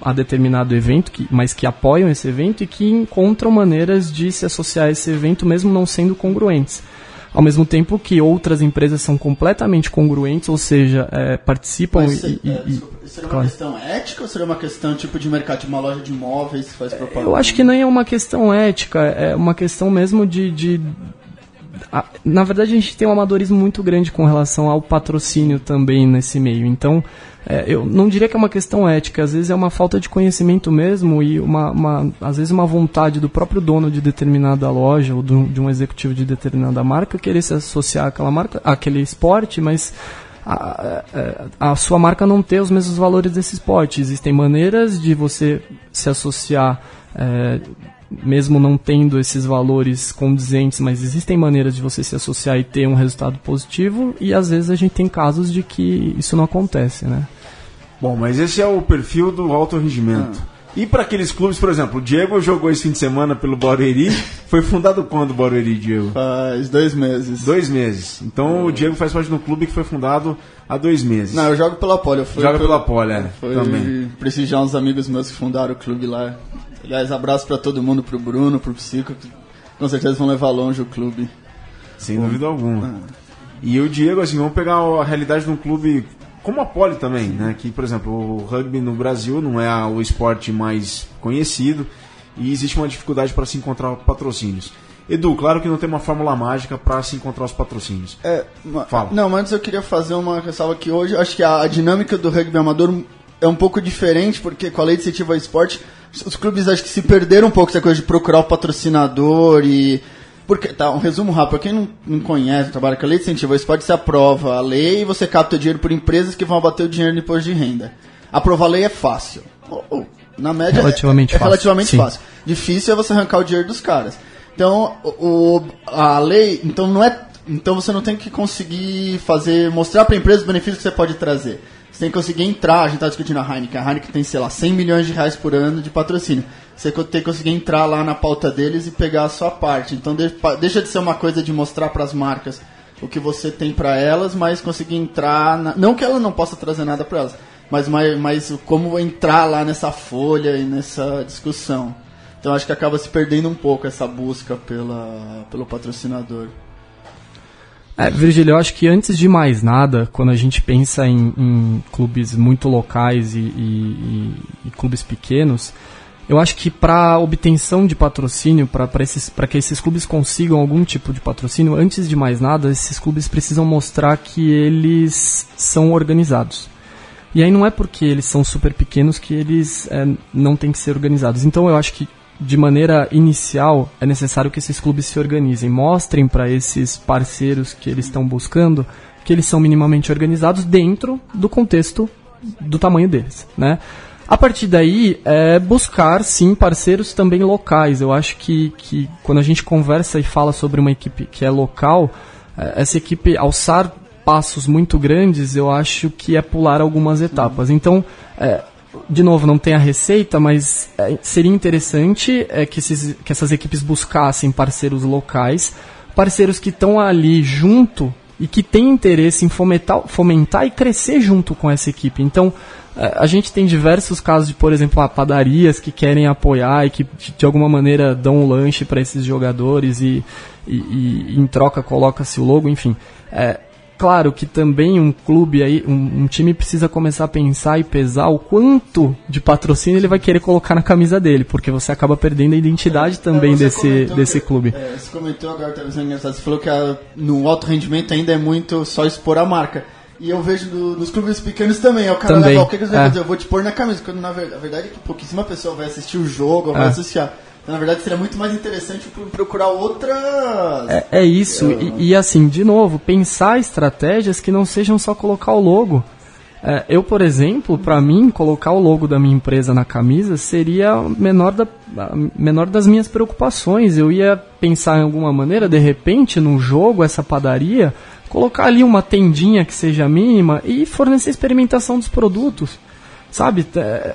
a determinado evento, que, mas que apoiam esse evento e que encontram maneiras de se associar a esse evento mesmo não sendo congruentes. Ao mesmo tempo que outras empresas são completamente congruentes, ou seja, é, participam mas, e... É, e, e seria uma claro. questão ética ou seria uma questão tipo de mercado, de uma loja de imóveis que faz propaganda? Eu acho que nem é uma questão ética, é uma questão mesmo de... de a, na verdade, a gente tem um amadorismo muito grande com relação ao patrocínio também nesse meio. Então, é, eu não diria que é uma questão ética, às vezes é uma falta de conhecimento mesmo e uma, uma, às vezes uma vontade do próprio dono de determinada loja ou do, de um executivo de determinada marca querer se associar àquela marca, àquele esporte, mas a, a, a sua marca não ter os mesmos valores desse esporte. Existem maneiras de você se associar... É, mesmo não tendo esses valores condizentes, mas existem maneiras de você se associar e ter um resultado positivo, e às vezes a gente tem casos de que isso não acontece, né? Bom, mas esse é o perfil do alto rendimento. Ah. E para aqueles clubes, por exemplo, o Diego jogou esse fim de semana pelo Barueri. Foi fundado quando o Barueri, Diego? Faz dois meses. Dois meses. Então é. o Diego faz parte de um clube que foi fundado há dois meses. Não, eu jogo pela Poli. Eu fui Joga pela Poli, é. Foi também. Prestigiar uns amigos meus que fundaram o clube lá. Aliás, abraço para todo mundo, pro Bruno, pro Psico, que com certeza vão levar longe o clube. Sem Pô. dúvida alguma. Ah. E o Diego, assim, vamos pegar a realidade de um clube... Como a Poli também, né? Que, por exemplo, o rugby no Brasil não é o esporte mais conhecido e existe uma dificuldade para se encontrar patrocínios. Edu, claro que não tem uma fórmula mágica para se encontrar os patrocínios. É, Fala. Não, mas antes eu queria fazer uma ressalva que hoje acho que a, a dinâmica do rugby amador é um pouco diferente, porque com a lei de incentivo ao esporte, os clubes acho que se perderam um pouco essa coisa de procurar o patrocinador e... Porque, tá, um resumo rápido, pra quem não, não conhece, trabalha com a lei de incentivo ao esporte, você aprova a lei e você capta o dinheiro por empresas que vão abater o dinheiro no imposto de renda. Aprovar a lei é fácil. Ou, ou, na média, relativamente é, é fácil. relativamente Sim. fácil. Difícil é você arrancar o dinheiro dos caras. Então, o, a lei, então, não é, então você não tem que conseguir fazer, mostrar para a empresa os benefícios que você pode trazer. Você tem que conseguir entrar, a gente está discutindo a Heineken, a Heineken tem, sei lá, cem milhões de reais por ano de patrocínio. Você tem que conseguir entrar lá na pauta deles e pegar a sua parte. Então deixa de ser uma coisa de mostrar para as marcas o que você tem para elas, mas conseguir entrar, na, não que ela não possa trazer nada para elas, mas, mas, mas como entrar lá nessa folha e nessa discussão. Então acho que acaba se perdendo um pouco essa busca pela, pelo patrocinador. É, Virgílio, eu acho que antes de mais nada, quando a gente pensa em, em clubes muito locais e, e, e, e clubes pequenos, eu acho que para obtenção de patrocínio, para que esses clubes consigam algum tipo de patrocínio, antes de mais nada, esses clubes precisam mostrar que eles são organizados. E aí não é porque eles são super pequenos que eles é, não têm que ser organizados. Então eu acho que de maneira inicial, é necessário que esses clubes se organizem, mostrem para esses parceiros que eles estão buscando que eles são minimamente organizados dentro do contexto do tamanho deles, né? A partir daí, é buscar, sim, parceiros também locais. Eu acho que, que quando a gente conversa e fala sobre uma equipe que é local, essa equipe alçar passos muito grandes, eu acho que é pular algumas etapas. Então, é, de novo, não tem a receita, mas é, seria interessante é, que, esses, que essas equipes buscassem parceiros locais, parceiros que estão ali junto e que têm interesse em fomentar, fomentar e crescer junto com essa equipe. Então, é, a gente tem diversos casos de, por exemplo, ah, padarias que querem apoiar e que de, de alguma maneira dão um lanche para esses jogadores e, e, e em troca coloca-se o logo, enfim... É, claro que também um clube, aí, um, um time precisa começar a pensar e pesar o quanto de patrocínio ele vai querer colocar na camisa dele, porque você acaba perdendo a identidade é, também desse, desse que, clube. É, você comentou agora, tá pensando, você falou que a, no alto rendimento ainda é muito só expor a marca. E eu vejo do, nos clubes pequenos também, é o cara legal, o que, que você é. vai fazer? Eu vou te pôr na camisa, quando na verdade, a verdade é que pouquíssima pessoa vai assistir o jogo, ou vai é. associar. Na verdade, seria muito mais interessante procurar outras... É, é isso. E, e, assim, de novo, pensar estratégias que não sejam só colocar o logo. É, eu, por exemplo, para mim, colocar o logo da minha empresa na camisa seria a menor, da, a menor das minhas preocupações. Eu ia pensar em alguma maneira, de repente, num jogo, essa padaria, colocar ali uma tendinha que seja mínima e fornecer experimentação dos produtos. Sabe,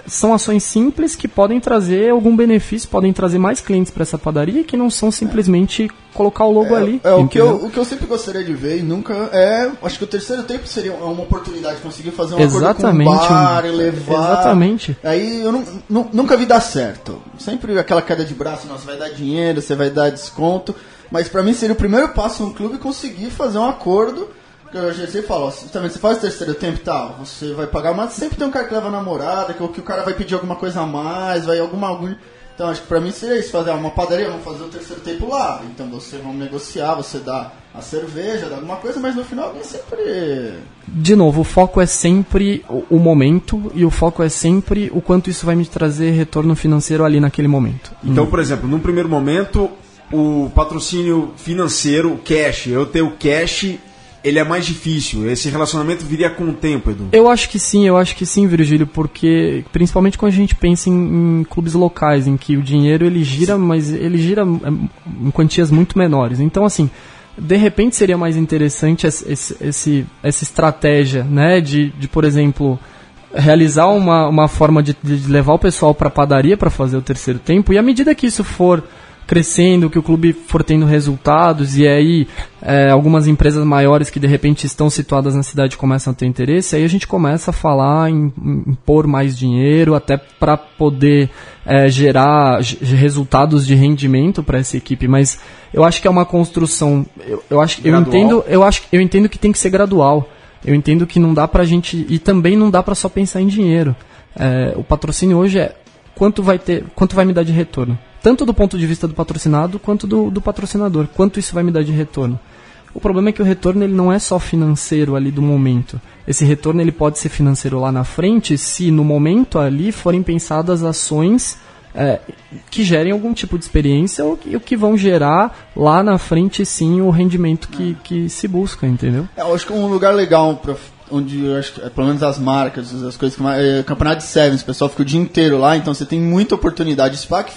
são ações simples que podem trazer algum benefício, podem trazer mais clientes para essa padaria, que não são simplesmente colocar o logo é, ali. É, o, que eu, o que eu sempre gostaria de ver e nunca... é Acho que o terceiro tempo seria uma oportunidade de conseguir fazer um exatamente, acordo com o bar, um, elevar... Exatamente. Aí eu não, não, nunca vi dar certo. Sempre aquela queda de braço, nossa, vai dar dinheiro, você vai dar desconto. Mas para mim seria o primeiro passo um clube conseguir fazer um acordo... Eu já sempre falo, ó, você faz o terceiro tempo e tal, você vai pagar, mas sempre tem um cara que leva a namorada, que, que o cara vai pedir alguma coisa a mais, vai alguma, alguma... Então, acho que pra mim seria isso, fazer uma padaria, vamos fazer o terceiro tempo lá. Então, você vai negociar, você dá a cerveja, dá alguma coisa, mas no final nem sempre... De novo, o foco é sempre o momento e o foco é sempre o quanto isso vai me trazer retorno financeiro ali naquele momento. Então, hum. por exemplo, num primeiro momento, o patrocínio financeiro, o cash, eu tenho cash... Ele é mais difícil, esse relacionamento viria com o tempo, Edu? Eu acho que sim, eu acho que sim, Virgílio, porque principalmente quando a gente pensa em, em clubes locais, em que o dinheiro ele gira, sim. mas ele gira em quantias muito menores. Então, assim, de repente seria mais interessante esse, esse, esse, essa estratégia, né, de, de por exemplo... realizar uma, uma forma de, de levar o pessoal para a padaria para fazer o terceiro tempo, e à medida que isso for crescendo, que o clube for tendo resultados, e aí é, algumas empresas maiores que de repente estão situadas na cidade começam a ter interesse, aí a gente começa a falar em, em pôr mais dinheiro, até para poder é, gerar g- resultados de rendimento para essa equipe. Mas eu acho que é uma construção, eu, eu, acho, eu, entendo, eu, acho, eu entendo que tem que ser gradual. Eu entendo que não dá pra gente, e também não dá pra só pensar em dinheiro. É, o patrocínio hoje é quanto vai ter, quanto vai me dar de retorno. Tanto do ponto de vista do patrocinado, quanto do, do patrocinador. Quanto isso vai me dar de retorno. O problema é que o retorno ele não é só financeiro ali do momento. Esse retorno ele pode ser financeiro lá na frente se no momento ali forem pensadas ações é, que gerem algum tipo de experiência ou que, ou que vão gerar lá na frente sim o rendimento que, que se busca, entendeu? É, eu acho que um lugar legal para... onde eu acho que, pelo menos as marcas, as coisas que é, campeonato de sevens, o pessoal fica o dia inteiro lá, então você tem muita oportunidade. O SPAC,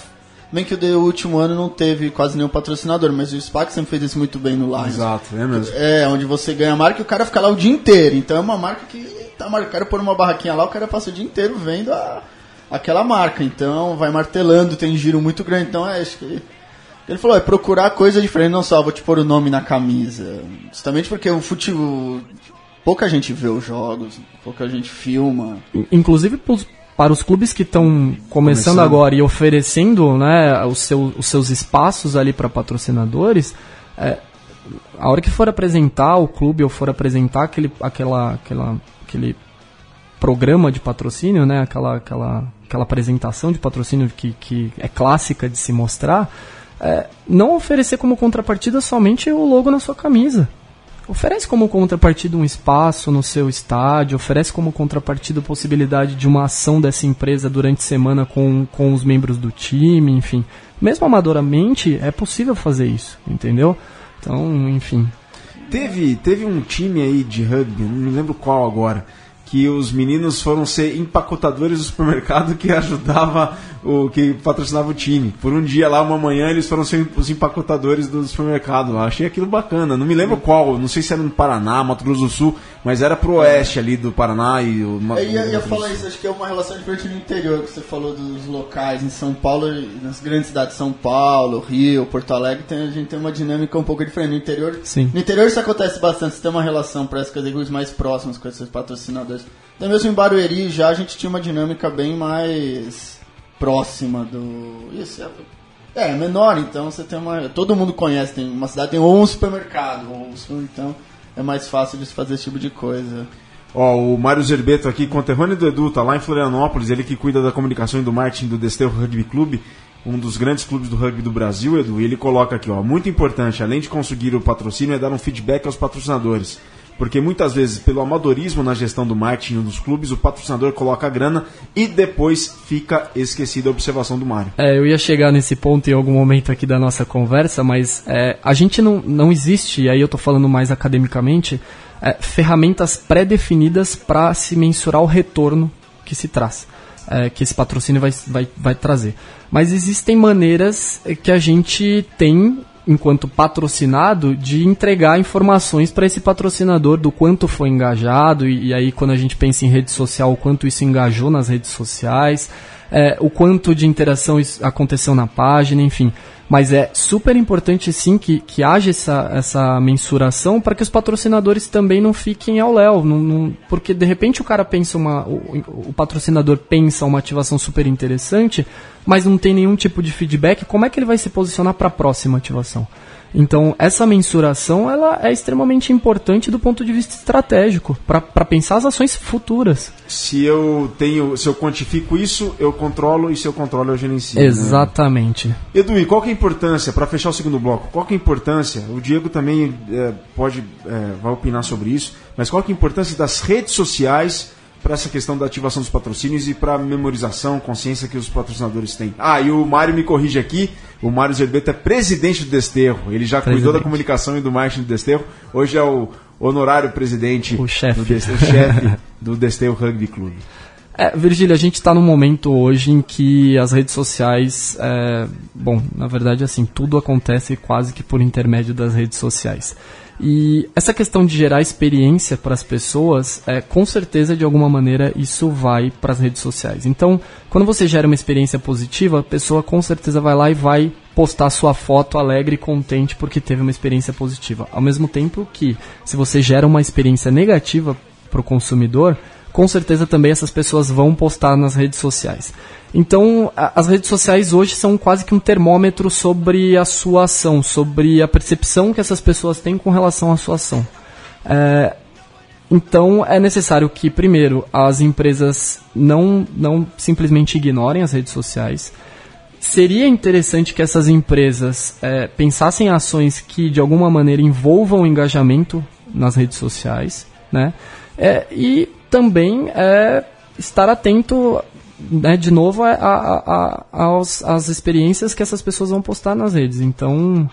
bem que o último ano não teve quase nenhum patrocinador, mas o SPAC sempre fez isso muito bem no live. Exato, é mesmo. É, onde você ganha a marca e o cara fica lá o dia inteiro, então é uma marca que tá marcada, o cara pôr uma barraquinha lá, o cara passa o dia inteiro vendo a, aquela marca, então vai martelando, tem giro muito grande, então é, acho que... Ele falou, é procurar coisa diferente, não só vou te pôr o nome na camisa, justamente porque o futebol... Pouca gente vê os jogos, pouca gente filma. Inclusive pros, para os clubes que estão começando, começando agora e oferecendo, né, os, seu, os seus espaços ali para patrocinadores, é, a hora que for apresentar o clube ou for apresentar aquele, aquela, aquela, aquele programa de patrocínio, né, aquela, aquela, aquela apresentação de patrocínio que, que é clássica de se mostrar, é, não oferecer como contrapartida somente o logo na sua camisa. Oferece como contrapartida um espaço no seu estádio, oferece como contrapartida a possibilidade de uma ação dessa empresa durante a semana com, com os membros do time, enfim. Mesmo amadoramente, é possível fazer isso, entendeu? Então, enfim. Teve, teve um time aí de rugby, não me lembro qual agora, que os meninos foram ser empacotadores do supermercado que ajudava, o, que patrocinava o time. Por um dia lá, uma manhã, eles foram ser os empacotadores do supermercado lá. Achei aquilo bacana. Não me lembro qual, não sei se era no Paraná, Mato Grosso do Sul, mas era pro oeste ali do Paraná e... O, eu ia, ia falar isso, acho que é uma relação diferente no interior, que você falou dos locais em São Paulo, nas grandes cidades de São Paulo, Rio, Porto Alegre, tem, a gente tem uma dinâmica um pouco diferente. No interior, sim. No interior isso acontece bastante, você tem uma relação para as categorias mais próximas com esses patrocinadores. Até mesmo em Barueri já a gente tinha uma dinâmica bem mais próxima do... Isso, é, é menor, então você tem uma... Todo mundo conhece, tem uma cidade tem ou um supermercado, ou um, então é mais fácil de se fazer esse tipo de coisa. Ó, o Mário Zerbetto aqui, conterrâneo do Edu, tá lá em Florianópolis, ele que cuida da comunicação e do marketing do Desterro Rugby Clube, um dos grandes clubes do rugby do Brasil, Edu, e ele coloca aqui, ó, muito importante, além de conseguir o patrocínio, é dar um feedback aos patrocinadores. Porque muitas vezes, pelo amadorismo na gestão do marketing dos clubes, o patrocinador coloca a grana e depois fica esquecida a observação do Mário. É, eu ia chegar nesse ponto em algum momento aqui da nossa conversa, mas é, a gente não, não existe, e aí eu estou falando mais academicamente, é, ferramentas pré-definidas para se mensurar o retorno que se traz, é, que esse patrocínio vai, vai, vai trazer. Mas existem maneiras que a gente tem... enquanto patrocinado, de entregar informações para esse patrocinador do quanto foi engajado, e, e aí quando a gente pensa em rede social, o quanto isso engajou nas redes sociais, é, o quanto de interação aconteceu na página, enfim. Mas é super importante sim que, que haja essa, essa mensuração para que os patrocinadores também não fiquem ao léu, não, não, porque de repente o cara pensa uma, o, o patrocinador pensa uma ativação super interessante, mas não tem nenhum tipo de feedback, como é que ele vai se posicionar para a próxima ativação? Então, essa mensuração ela é extremamente importante do ponto de vista estratégico, para pensar as ações futuras. Se eu tenho, se eu quantifico isso, eu controlo, e se eu controlo, eu gerencio. Exatamente. Né? Edu, e qual que é a importância, para fechar o segundo bloco, qual que é a importância, o Diego também é, pode é, vai opinar sobre isso, mas qual que é a importância das redes sociais para essa questão da ativação dos patrocínios e para a memorização, consciência que os patrocinadores têm? Ah, e o Mário me corrige aqui, o Mário Zerbetto é presidente do Desterro, ele já presidente. Cuidou da comunicação e do marketing do Desterro, hoje é o honorário presidente, o chefe do Desterro, chefe do Desterro Rugby Clube. É, Virgílio, a gente está num momento hoje em que as redes sociais, é, bom, na verdade assim, tudo acontece quase que por intermédio das redes sociais. E essa questão de gerar experiência para as pessoas, é, com certeza, de alguma maneira, isso vai para as redes sociais. Então, quando você gera uma experiência positiva, a pessoa com certeza vai lá e vai postar sua foto alegre e contente porque teve uma experiência positiva. Ao mesmo tempo que, se você gera uma experiência negativa para o consumidor, com certeza também essas pessoas vão postar nas redes sociais. Então, a, as redes sociais hoje são quase que um termômetro sobre a sua ação, sobre a percepção que essas pessoas têm com relação à sua ação. É, então, é necessário que, primeiro, as empresas não, não simplesmente ignorem as redes sociais. Seria interessante que essas empresas é, pensassem em ações que, de alguma maneira, envolvam o engajamento nas redes sociais, né? É, e também é, estar atento, né, de novo, a, a, a, aos, às experiências que essas pessoas vão postar nas redes. Então,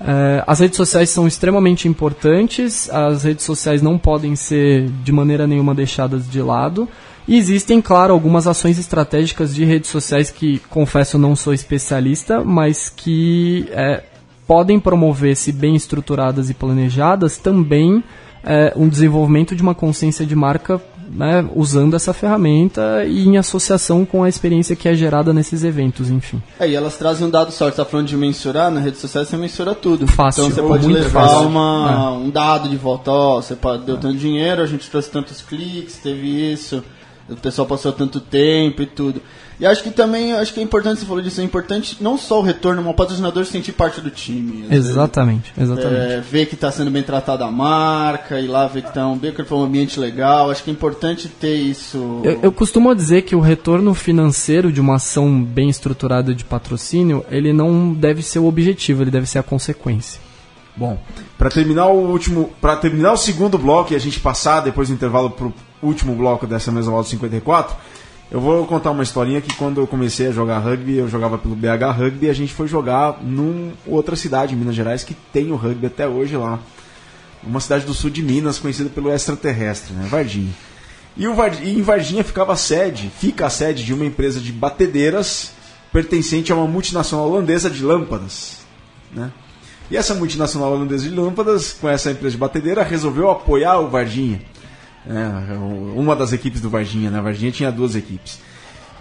é, as redes sociais são extremamente importantes, as redes sociais não podem ser, de maneira nenhuma, deixadas de lado. E existem, claro, algumas ações estratégicas de redes sociais que, confesso, não sou especialista, mas que é, podem promover, se bem estruturadas e planejadas, também é, um desenvolvimento de uma consciência de marca, né, usando essa ferramenta e em associação com a experiência que é gerada nesses eventos, enfim. É, e elas trazem um dado só, você está falando de mensurar, na rede social você mensura tudo. Fácil. Então você pode levar uma, é. um dado de volta, ó, você deu é. tanto dinheiro, a gente trouxe tantos cliques, teve isso... O pessoal passou tanto tempo e tudo. E acho que também, acho que é importante, você falou disso, é importante não só o retorno, mas o patrocinador se sentir parte do time. Exatamente, vezes, exatamente. É, ver que está sendo bem tratada a marca, ir lá ver que está um, um ambiente legal, acho que é importante ter isso. Eu, eu costumo dizer que o retorno financeiro de uma ação bem estruturada de patrocínio, ele não deve ser o objetivo, ele deve ser a consequência. Bom, para terminar o último, para terminar o segundo bloco e a gente passar depois do intervalo para o último bloco dessa mesma volta cinquenta e quatro, eu vou contar uma historinha que quando eu comecei a jogar rugby, eu jogava pelo B H Rugby e a gente foi jogar numa outra cidade, em Minas Gerais, que tem o rugby até hoje lá. Uma cidade do sul de Minas, conhecida pelo extraterrestre, né? Varginha. E, o Var... e em Varginha ficava a sede, fica a sede de uma empresa de batedeiras pertencente a uma multinacional holandesa de lâmpadas, né? E essa multinacional holandesa de lâmpadas, com essa empresa de batedeira, resolveu apoiar o Varginha. É, uma das equipes do Varginha, né? A Varginha tinha duas equipes.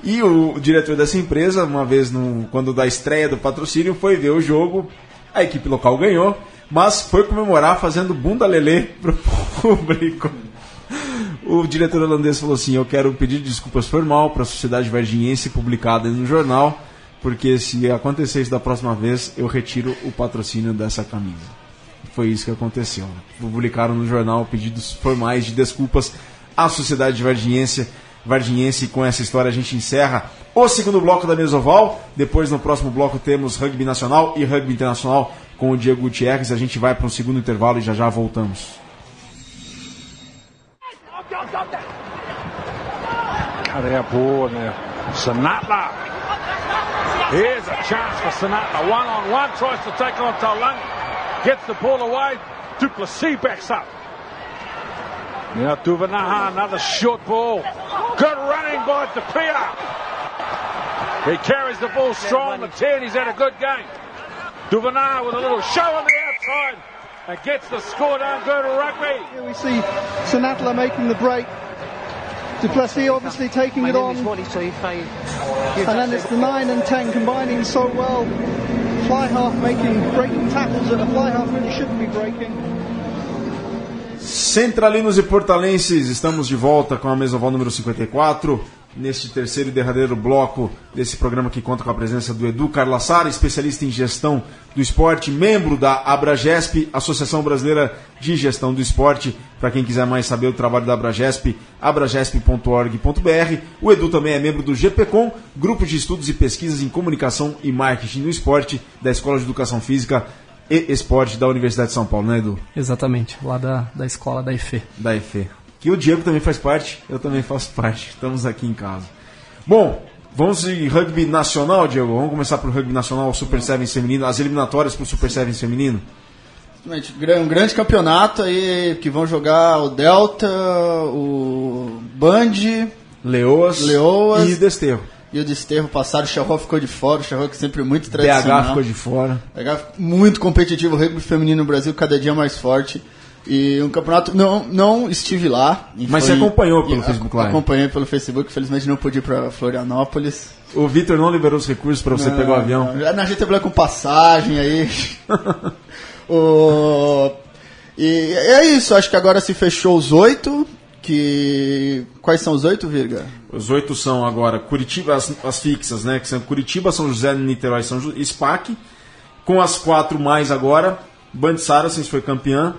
E o, o diretor dessa empresa, uma vez, no, quando da estreia do patrocínio, foi ver o jogo. A equipe local ganhou, mas foi comemorar fazendo bunda lelê pro público. O diretor holandês falou assim, eu quero pedir desculpas formal para a sociedade varginhense publicada no jornal, porque se acontecer isso da próxima vez, eu retiro o patrocínio dessa camisa. Foi isso que aconteceu. Publicaram no jornal pedidos formais de desculpas à sociedade varginhense. Varginhense, e com essa história a gente encerra o segundo bloco da Mesoval. Depois, no próximo bloco, temos rugby nacional e rugby internacional com o Diego Tierres. A gente vai para um segundo intervalo e já já voltamos. Cara, é boa, né? Sanata! Here's a chance for Sanata. One on one, tries to take on Talangi. Gets the ball away. Duplessis backs up. Now Duvanaha, another short ball. Good running by Tapia. He carries the ball strong. The ten, he's had a good game. Duvanaha with a little show on the outside and gets the score down. Go to rugby. Here we see Sanata making the break. Duplessis obviously taking it on, and then it's the nine and ten combining so well. Fly half making breaking tackles that a fly half really shouldn't be breaking. Centralinos e portalenses, estamos de volta com a Mesoval número cinquenta e quatro, neste terceiro e derradeiro bloco desse programa que conta com a presença do Edu Carlassara, especialista em gestão do esporte, membro da Abragesp, Associação Brasileira de Gestão do Esporte. Para quem quiser mais saber o trabalho da Abragesp, abragesp ponto org ponto br. O Edu também é membro do G P COM, Grupo de Estudos e Pesquisas em Comunicação e Marketing no Esporte, da Escola de Educação Física e Esporte da Universidade de São Paulo, né, Edu? Exatamente, lá da, da escola da E F E. Da E F E. Que o Diego também faz parte, eu também faço parte. Estamos aqui em casa. Bom, vamos em rugby nacional, Diego? Vamos começar pelo rugby nacional, o Super Sevens feminino, as eliminatórias para o Super Sevens feminino? Um grande campeonato aí, que vão jogar o Delta, o Band, Leoas, Leoas e o Desterro. E o Desterro passaram, o Charrua ficou de fora, o Charrua que sempre é muito tradicional. B H ficou de fora. B H muito competitivo, o rugby feminino no Brasil cada dia mais forte. E um campeonato, não, não estive lá. Mas foi, você acompanhou pelo e, Facebook Live? Acompanhei pelo Facebook, infelizmente não pude ir para Florianópolis. O Vitor não liberou os recursos para você não, pegar o avião? Não. Na gente trabalhou com passagem aí. o, e é isso, acho que agora se fechou os oito. Que... Quais são os oito, Virga? Os oito são agora Curitiba, as, as fixas, né? Que são Curitiba, São José, Niterói, São José, SPAC. Com as quatro mais agora, Band Saracens foi campeã.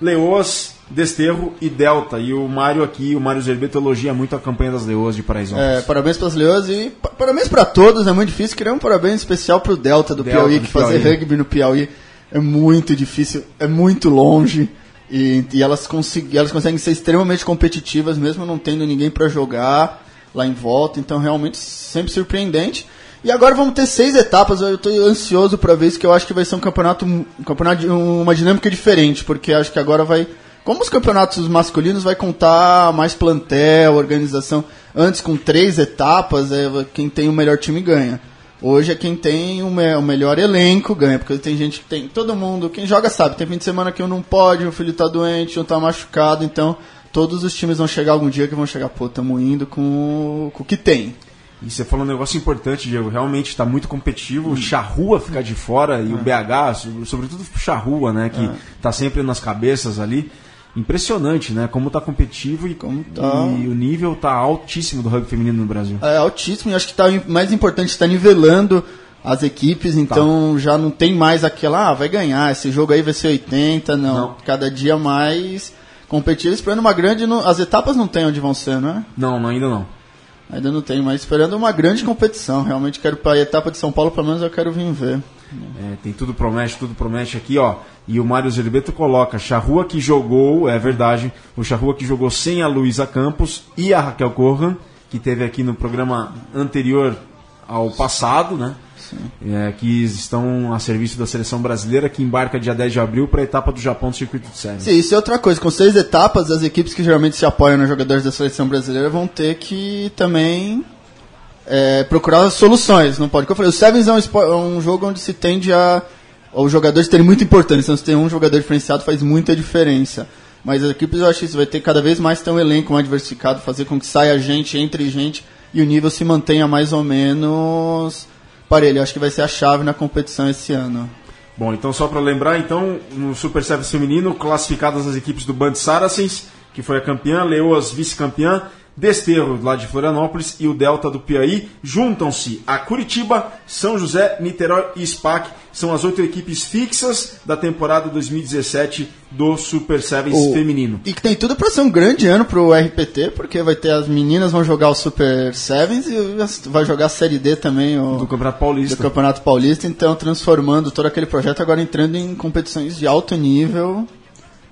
Leoas, Desterro e Delta. E o Mário aqui, o Mário Zerbetto, elogia muito a campanha das Leoas de Paraisópolis. É, parabéns para as Leoas e pa- parabéns para todos, é muito difícil. Queria um parabéns especial para o Delta do Delta, Piauí, que fazer Piauí. Rugby no Piauí é muito difícil, é muito longe. E, e elas, consegu- elas conseguem ser extremamente competitivas, mesmo não tendo ninguém para jogar lá em volta. Então, realmente, sempre surpreendente. E agora vamos ter seis etapas. Eu estou ansioso para ver isso, que eu acho que vai ser um campeonato, um campeonato de uma dinâmica diferente. Porque acho que agora vai... Como os campeonatos masculinos, vai contar mais plantel, organização. Antes, com três etapas, é quem tem o melhor time ganha. Hoje é quem tem o, me- o melhor elenco ganha, porque tem gente que tem, todo mundo, quem joga sabe, tem fim de semana que um não pode, o filho tá doente, um tá machucado, então todos os times vão chegar algum dia que vão chegar, pô, tamo indo com, com o que tem. E você falou um negócio importante, Diego, realmente tá muito competitivo, hum. o Charrua fica de fora e é. o B H, sobretudo o Charrua, né, que é. tá sempre nas cabeças ali. Impressionante, né? Como tá competitivo e, como tá... e o nível tá altíssimo do rugby feminino no Brasil. É altíssimo, e acho que tá mais importante, está nivelando as equipes, então tá. já não tem mais aquela, ah, vai ganhar, esse jogo aí vai ser oitenta, não. não. Cada dia mais competitivo, esperando uma grande... No... As etapas não tem onde vão ser, não é? Não, não, ainda não. Ainda não tem, mas esperando uma grande competição, realmente quero para a etapa de São Paulo, pelo menos eu quero vir ver. É, tem tudo promete, tudo promete aqui, ó. E o Mário Zerbetto coloca: Charrua que jogou, é verdade, o Charrua que jogou sem a Luísa Campos e a Raquel Corran, que teve aqui no programa anterior ao passado, né? É, que estão a serviço da seleção brasileira, que embarca dia dez de abril para a etapa do Japão do circuito de séries. Sim, isso é outra coisa, com seis etapas, as equipes que geralmente se apoiam nos jogadores da seleção brasileira vão ter que também é, procurar soluções, não pode. Como eu falei, o Sevens é um, espo- é um jogo onde se tende a os jogadores terem muita importância, então se tem um jogador diferenciado faz muita diferença, mas as equipes, eu acho que isso vai ter cada vez mais ter um elenco mais diversificado, fazer com que saia gente, entre gente e o nível se mantenha mais ou menos... Parelho, acho que vai ser a chave na competição esse ano. Bom, então só para lembrar, então, no Super Service feminino, classificadas as equipes do Band Saracens, que foi a campeã, Leoas vice-campeã, Desterro lá de Florianópolis e o Delta do Piauí, juntam-se a Curitiba, São José, Niterói e SPAC. São as oito equipes fixas da temporada dois mil e dezessete do Super Sevens oh, feminino. E que tem tudo para ser um grande ano para o R P T, porque vai ter as meninas vão jogar o Super Sevens e vai jogar a Série D também o, do, Campeonato Paulista. do Campeonato Paulista. Então, transformando todo aquele projeto, agora entrando em competições de alto nível.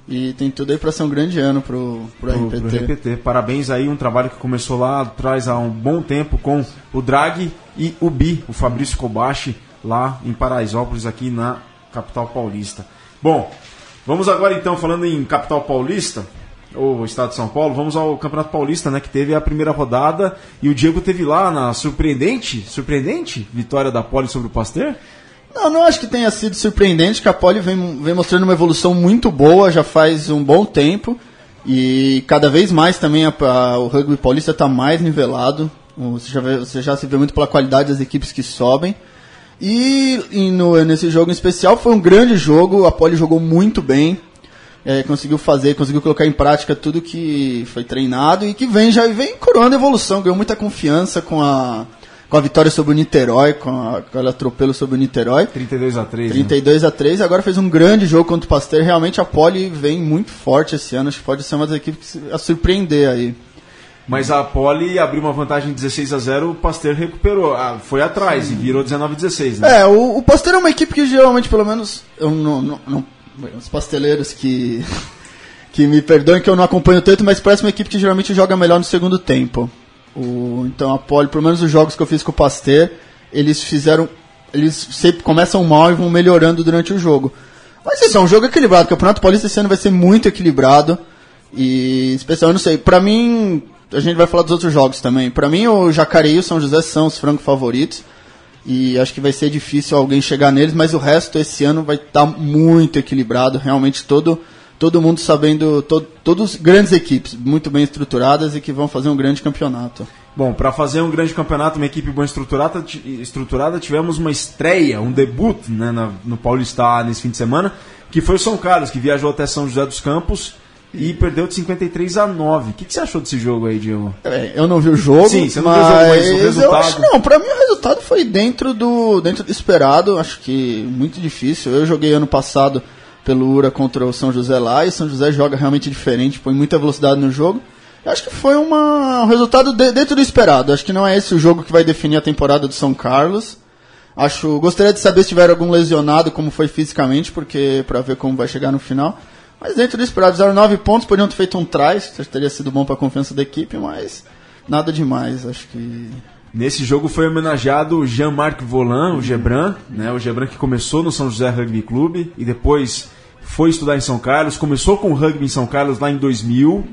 E tem tudo aí para ser um grande ano para o R P T. Pro R P T. Parabéns aí, um trabalho que começou lá atrás há um bom tempo com o Drag e o Bi, o Fabrício Kobashi, lá em Paraisópolis, aqui na capital paulista. Bom, vamos agora então, falando em capital paulista, ou estado de São Paulo, vamos ao Campeonato Paulista, né, que teve a primeira rodada e o Diego teve lá na surpreendente, surpreendente vitória da Poli sobre o Pasteur. Não, não acho que tenha sido surpreendente, que a Poli vem, vem mostrando uma evolução muito boa, já faz um bom tempo, e cada vez mais também a, a, o rugby paulista está mais nivelado, você já, vê, você já se vê muito pela qualidade das equipes que sobem, e, e no, nesse jogo em especial foi um grande jogo, a Poli jogou muito bem, é, conseguiu fazer, conseguiu colocar em prática tudo que foi treinado, e que vem já vem coroando a evolução, ganhou muita confiança com a... com a vitória sobre o Niterói, com aquele atropelo sobre o Niterói. trinta e dois a três trinta e dois a três, né? Agora fez um grande jogo contra o Pasteur. Realmente a Poli vem muito forte esse ano, acho que pode ser uma das equipes a surpreender aí. Mas a Poli abriu uma vantagem de dezesseis a zero, o Pasteur recuperou, ah, foi atrás. Sim. E virou dezenove a dezesseis, né? É, o, o Pasteur é uma equipe que geralmente, pelo menos, eu não, não, não, os pasteleiros que, que me perdoem que eu não acompanho tanto, mas parece uma equipe que geralmente joga melhor no segundo tempo. O, então a Poli, pelo menos os jogos que eu fiz com o Pasteur, eles fizeram, eles sempre começam mal e vão melhorando durante o jogo. Mas isso é um jogo equilibrado, o Campeonato Paulista esse ano vai ser muito equilibrado, e especialmente, não sei, pra mim, a gente vai falar dos outros jogos também, pra mim o Jacarei e o São José são os franco favoritos, e acho que vai ser difícil alguém chegar neles, mas o resto esse ano vai estar tá muito equilibrado, realmente todo... Todo mundo sabendo, to, todas grandes equipes, muito bem estruturadas e que vão fazer um grande campeonato. Bom, para fazer um grande campeonato, uma equipe bem estruturada, estruturada tivemos uma estreia, um debut, né, na, no Paulista nesse fim de semana, que foi o São Carlos, que viajou até São José dos Campos e perdeu de cinquenta e três a nove. O que, que você achou desse jogo aí, Diego? É, eu não vi o jogo. Sim, você não mas... viu o jogo, mas o resultado... Eu acho, não, para mim o resultado foi dentro do, dentro do esperado, acho que muito difícil. Eu joguei ano passado... pelo Ura contra o São José lá, e o São José joga realmente diferente, põe muita velocidade no jogo. Eu acho que foi uma, um resultado de, dentro do esperado. Acho que não é esse o jogo que vai definir a temporada do São Carlos. Acho, gostaria de saber se tiver algum lesionado, como foi fisicamente, porque para ver como vai chegar no final. Mas dentro do esperado, fizeram nove pontos, podiam ter feito um try, teria sido bom para a confiança da equipe, mas nada demais, acho que... Nesse jogo foi homenageado o Jean-Marc Volant, o Gebran, né? O Gebran que começou no São José Rugby Clube e depois foi estudar em São Carlos, começou com o rugby em São Carlos lá em dois mil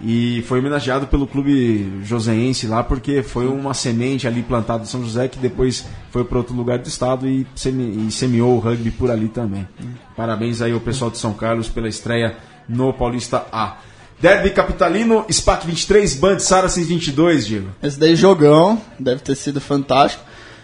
e foi homenageado pelo clube joseense lá porque foi uma semente ali plantada em São José que depois foi para outro lugar do estado e semeou o rugby por ali também. Parabéns aí ao pessoal de São Carlos pela estreia no Paulista A. Derby Capitalino, SPAC vinte e três, Band Saracens vinte e dois, Diego. Esse daí jogão, deve ter sido fantástico.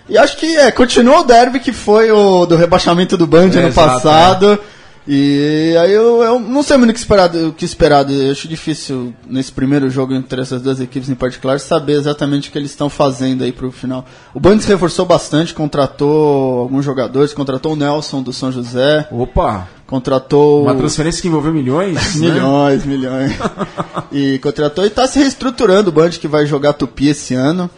E acho que é, continua o derby que foi o do rebaixamento do Band é, ano exato, passado. É. E aí eu, eu não sei muito o que esperar, o que esperar. Eu acho difícil, nesse primeiro jogo entre essas duas equipes em particular, saber exatamente o que eles estão fazendo aí pro final. O Band se reforçou bastante, contratou alguns jogadores, contratou o Nelson do São José. Opa! Contratou... Uma transferência que envolveu milhões? milhões, né? milhões. E contratou e tá se reestruturando o Band que vai jogar Tupi esse ano.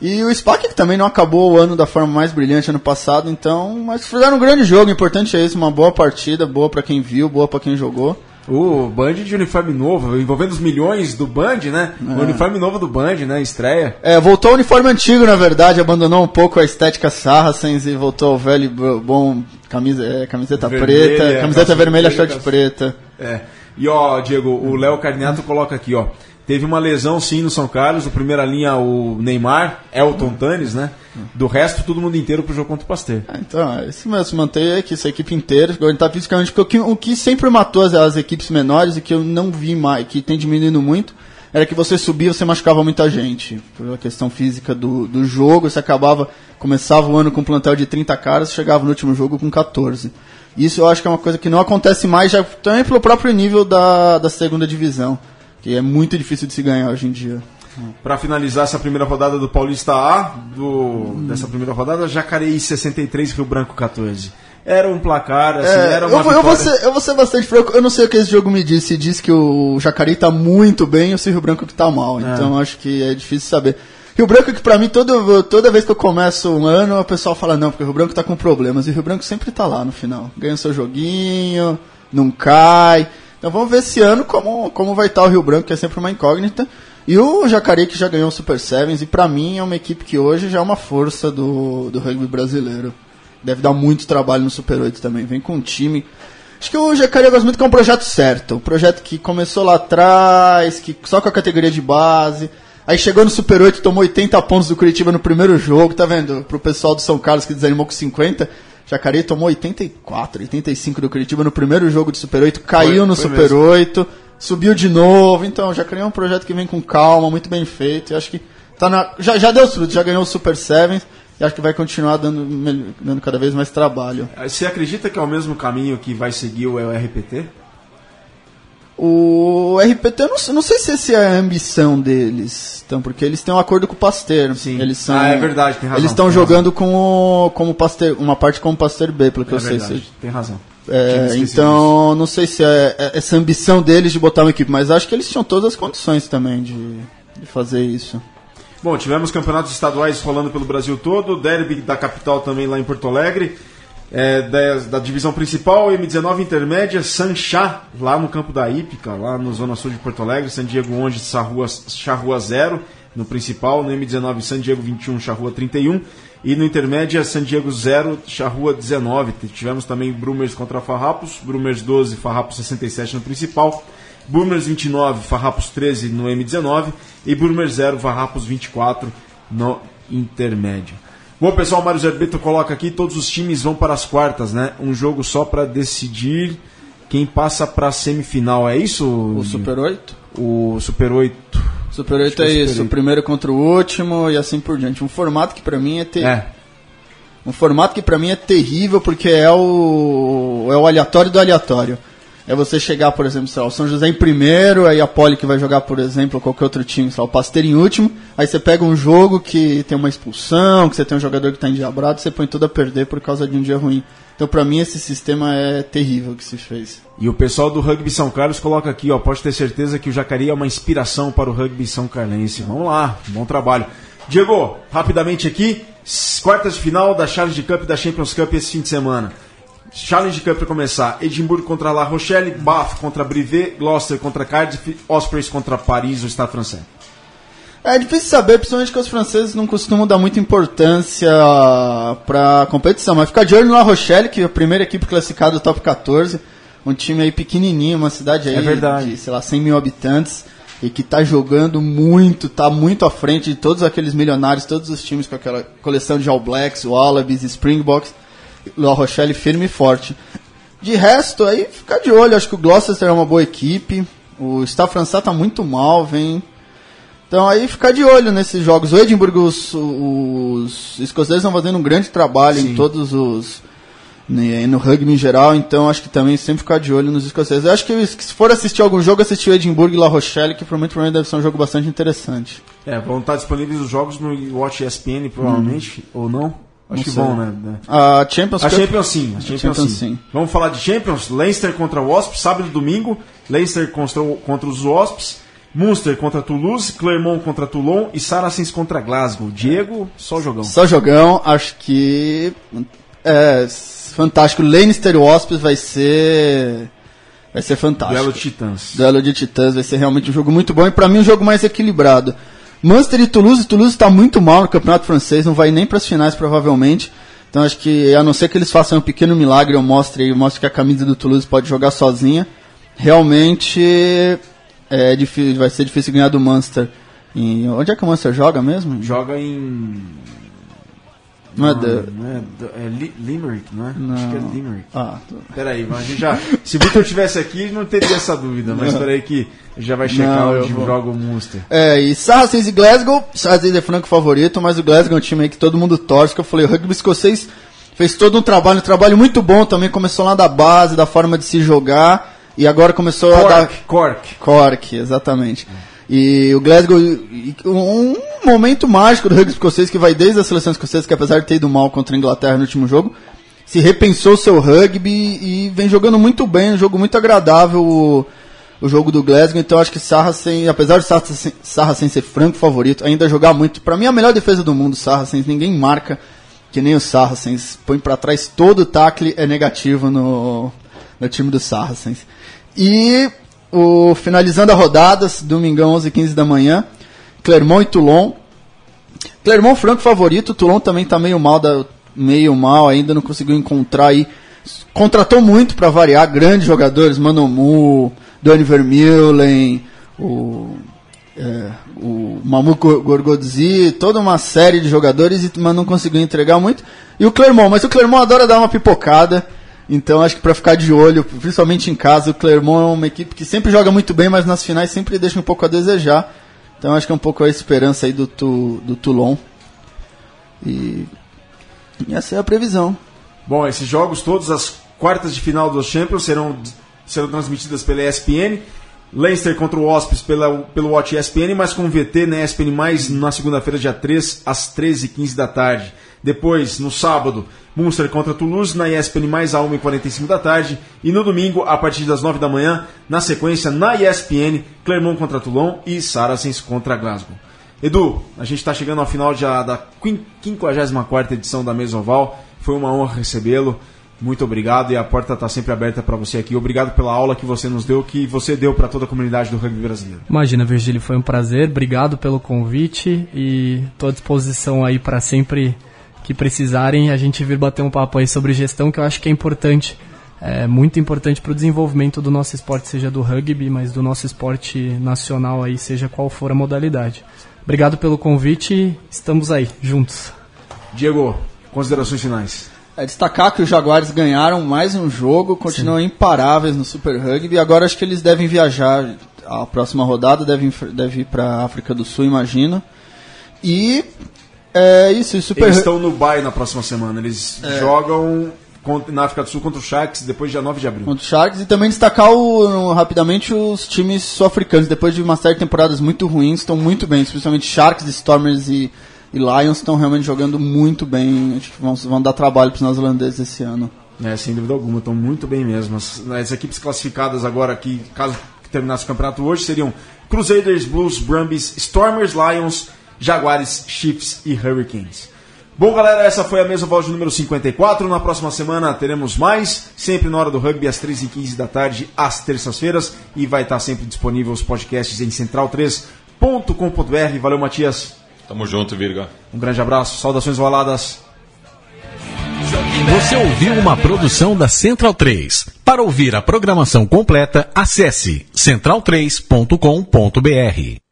E o SPAC que também não acabou o ano da forma mais brilhante ano passado, então... Mas fizeram um grande jogo, o importante é isso, uma boa partida, boa pra quem viu, boa pra quem jogou. O Band de uniforme novo, envolvendo os milhões do Band, né? É. O uniforme novo do Band, né? Estreia. É, voltou o uniforme antigo, na verdade, abandonou um pouco a estética Saracens e voltou ao velho bom camisa, é, camiseta vermelha, preta, camiseta vermelha, short calça... preta. É. E ó, Diego, o Léo Carniato coloca aqui, ó. Teve uma lesão sim no São Carlos, o primeira linha o Neymar, Elton Tanis, né? Do resto, todo mundo inteiro pro jogo contra o Pasteur. Ah, então, é isso mesmo, manter aqui essa equipe inteira, aguentar fisicamente, porque o que sempre matou as, as equipes menores e que eu não vi mais, que tem diminuindo muito, era que você subia e você machucava muita gente. Pela questão física do, do jogo, você acabava, começava o ano com um plantel de trinta caras, chegava no último jogo com quatorze. Isso eu acho que é uma coisa que não acontece mais, já também pelo próprio nível da, da segunda divisão. E é muito difícil de se ganhar hoje em dia. Para finalizar essa primeira rodada do Paulista A, do, hum. dessa primeira rodada, Jacarei sessenta e três, Rio Branco catorze. Era um placar, assim, é, era uma eu, vitória... Eu vou, ser, eu vou ser bastante franco, eu não sei o que esse jogo me diz, se diz que o Jacarei tá muito bem ou se o Rio Branco que tá mal, é. Então acho que é difícil saber. Rio Branco que pra mim, todo, toda vez que eu começo um ano, o pessoal fala, não, porque o Rio Branco tá com problemas, e o Rio Branco sempre tá lá no final, ganha o seu joguinho, não cai... Então vamos ver esse ano como, como vai estar o Rio Branco, que é sempre uma incógnita. E o Jacarei, que já ganhou o Super Sevens, e pra mim é uma equipe que hoje já é uma força do, do rugby brasileiro. Deve dar muito trabalho no Super oito também, vem com um time. Acho que o Jacarei gosta muito que é um projeto certo, um projeto que começou lá atrás, que só com a categoria de base... Aí chegou no Super oito, tomou oitenta pontos do Curitiba no primeiro jogo, tá vendo? Pro pessoal do São Carlos que desanimou com cinquenta, Jacarei tomou oitenta e quatro, oitenta e cinco do Curitiba no primeiro jogo de Super oito, caiu foi, no foi Super mesmo. oito, subiu de novo. Então, o Jacarei é um projeto que vem com calma, muito bem feito. Eu acho que tá na... já, já deu fruto, já ganhou o Super Sevens e acho que vai continuar dando, dando cada vez mais trabalho. Você acredita que é o mesmo caminho que vai seguir o R P T? O R P T, eu não, não sei se essa é a ambição deles, então, porque eles têm um acordo com o Pasteur. Sim. Eles são, ah, é verdade, tem razão. Eles estão jogando com o, como Pasteur, uma parte como Pasteur B, pelo que é eu verdade, sei. Se, tem razão. É, então, não sei se é, é essa ambição deles de botar uma equipe, mas acho que eles tinham todas as condições também de, de fazer isso. Bom, tivemos campeonatos estaduais rolando pelo Brasil todo, derby da capital também lá em Porto Alegre. É, da, da divisão principal, M dezenove intermédia, Sanchá, lá no campo da Ípica, lá no Zona Sul de Porto Alegre, San Diego onze, Charrua zero, no principal, no M dezenove, San Diego vinte e um, Charrua trinta e um, e no intermédia, San Diego zero, Charrua dezenove. Tivemos também Brumers contra Farrapos, Brumers doze, Farrapos sessenta e sete no principal, Brumers vinte e nove, Farrapos treze no M dezenove, e Brumers zero, Farrapos vinte e quatro no intermédio. Bom, pessoal, o Mário Zerbetto coloca aqui, todos os times vão para as quartas, né? Um jogo só para decidir quem passa para a semifinal, é isso? O Super oito? O Super oito. Super oito é isso, o primeiro contra o último e assim por diante. Um formato que para mim é ter... É. Um formato que para mim é terrível porque é o é o aleatório do aleatório. é você chegar, por exemplo, sei lá, o São José em primeiro, aí a Poli que vai jogar, por exemplo, ou qualquer outro time, sei lá, o Pasteur em último, aí você pega um jogo que tem uma expulsão, que você tem um jogador que está endiabrado, você põe tudo a perder por causa de um dia ruim. Então, pra mim, esse sistema é terrível que se fez. E o pessoal do Rugby São Carlos coloca aqui, ó, pode ter certeza que o Jacarei é uma inspiração para o Rugby São Carlense. Vamos lá, bom trabalho. Diego, rapidamente aqui, quartas de final da Challenge Cup e da Champions Cup esse fim de semana. Challenge Cup para começar, Edimburgo contra La Rochelle, Bath contra Brive, Gloucester contra Cardiff, Ospreys contra Paris, o Stade Français. É difícil saber, principalmente que os franceses não costumam dar muita importância pra competição, mas ficar de olho no La Rochelle, que é a primeira equipe classificada do top quatorze, um time aí pequenininho, uma cidade aí é de, sei lá, cem mil habitantes, e que tá jogando muito, tá muito à frente de todos aqueles milionários, todos os times com aquela coleção de All Blacks, Wallabies, Springboks, La Rochelle firme e forte. De resto, aí ficar de olho, acho que o Gloucester é uma boa equipe, o Stade Français tá muito mal, vem... Então aí ficar de olho nesses jogos. O Edimburgo, os, os escoceses estão fazendo um grande trabalho. Sim. Em todos os... no rugby em geral, então acho que também sempre ficar de olho nos escoceses. Eu acho que se for assistir algum jogo, assistir o Edimburgo e La Rochelle, que provavelmente deve ser um jogo bastante interessante. É, vão estar disponíveis os jogos no Watch E S P N, provavelmente, hum. ou não? Acho não que vão, né? A Champions A Cup... Champions, sim. A Champions, Champions sim. sim. Vamos falar de Champions? Leinster contra o Wasps, sábado e domingo. Leinster contra, contra os Wasps. Munster contra Toulouse, Clermont contra Toulon e Saracens contra Glasgow. Diego, só jogão. Só jogão, acho que é fantástico. Leinster e Wasps vai ser vai ser fantástico. Duelo de Titãs. Duelo de Titãs, vai ser realmente um jogo muito bom e pra mim um jogo mais equilibrado. Munster e Toulouse, Toulouse tá muito mal no campeonato francês, não vai nem pras finais provavelmente. Então acho que, a não ser que eles façam um pequeno milagre ou mostrem mostre que a camisa do Toulouse pode jogar sozinha, realmente... É difícil, vai ser difícil ganhar do Munster. E onde é que o Munster joga mesmo? Joga em... Não, não é, de... não é, é Li- Limerick, não é? Não. Acho que é Limerick. Ah, tô... Peraí, mas a gente já... Se o Victor estivesse aqui, não teria essa dúvida. Mas peraí que já vai checar não, onde joga o Munster. É, e Saracens e Glasgow. Saracens é franco favorito, mas o Glasgow é um time aí que todo mundo torce. Que eu falei, o rugby escocês fez todo um trabalho, um trabalho muito bom também. Começou lá da base, da forma de se jogar... E agora começou Cork, a dar... Cork. Cork, exatamente. E o Glasgow... Um momento mágico do rugby escocês que vai desde a seleção escocesa, que apesar de ter ido mal contra a Inglaterra no último jogo, se repensou o seu rugby e vem jogando muito bem, um jogo muito agradável o, o jogo do Glasgow. Então acho que Saracens, apesar de Saracens, Saracens ser franco favorito, ainda jogar muito. Para mim, a melhor defesa do mundo, Saracens. Ninguém marca que nem o Saracens. Põe para trás, todo o tackle é negativo no... no time do Saracens. E o, finalizando a rodada, domingão onze e quinze da manhã, Clermont e Toulon. Clermont franco favorito, Toulon também está meio mal, da, meio mal ainda, não conseguiu encontrar aí. Contratou muito para variar, grandes jogadores, Manomu, Donny Vermeulen, o, é, o Mamou Gorgodzi, toda uma série de jogadores, mas não conseguiu entregar muito. E o Clermont, mas o Clermont adora dar uma pipocada. Então acho que para ficar de olho, principalmente em casa, o Clermont é uma equipe que sempre joga muito bem, mas nas finais sempre deixa um pouco a desejar. Então acho que é um pouco a esperança aí do, tu, do Toulon. E... e essa é a previsão. Bom, esses jogos todos, as quartas de final do Champions serão, serão transmitidas pela E S P N. Leinster contra o Wasps pela, pelo Watch E S P N, mas com o V T, né, E S P N mais, na segunda-feira, dia três, às treze e quinze da tarde. Depois, no sábado, Munster contra Toulouse, na E S P N mais, às uma e quarenta e cinco da tarde. E no domingo, a partir das nove da manhã, na sequência, na E S P N, Clermont contra Toulon e Saracens contra Glasgow. Edu, a gente está chegando ao final de, da quinquagésima quarta edição da Mesa Oval. Foi uma honra recebê-lo. Muito obrigado e a porta está sempre aberta para você aqui. Obrigado pela aula que você nos deu, que você deu para toda a comunidade do rugby brasileiro. Imagina, Virgílio, foi um prazer. Obrigado pelo convite e estou à disposição aí para sempre... que precisarem, a gente vir bater um papo aí sobre gestão, que eu acho que é importante, é muito importante para o desenvolvimento do nosso esporte, seja do rugby, mas do nosso esporte nacional aí, seja qual for a modalidade. Obrigado pelo convite, estamos aí, juntos. Diego, considerações finais. É destacar que os Jaguares ganharam mais um jogo, continuam Sim. imparáveis no Super Rugby, agora acho que eles devem viajar, a próxima rodada deve, deve ir para a África do Sul, imagino, e... É isso, super... Eles estão no bye na próxima semana, eles é. jogam na África do Sul contra o Sharks, depois dia nove de abril. Contra o Sharks, e também destacar o, rapidamente os times sul-africanos, depois de uma série de temporadas muito ruins, estão muito bem, especialmente Sharks, Stormers e, e Lions estão realmente jogando muito bem, acho que vão, vão dar trabalho para os neozelandeses esse ano. É, sem dúvida alguma, estão muito bem mesmo. As, as equipes classificadas agora, que caso terminasse o campeonato hoje, seriam Crusaders, Blues, Brumbies, Stormers, Lions, Jaguares, Chiefs e Hurricanes. Bom, galera, essa foi a mesa voz número cinquenta e quatro. Na próxima semana teremos mais, sempre na Hora do Rugby, às treze e quinze da tarde, às terças-feiras. E vai estar sempre disponível os podcasts em central três ponto com ponto b r. Valeu, Matias. Tamo junto, Virga. Um grande abraço, saudações valadas. Você ouviu uma produção da Central três. Para ouvir a programação completa, acesse central três ponto com ponto b r.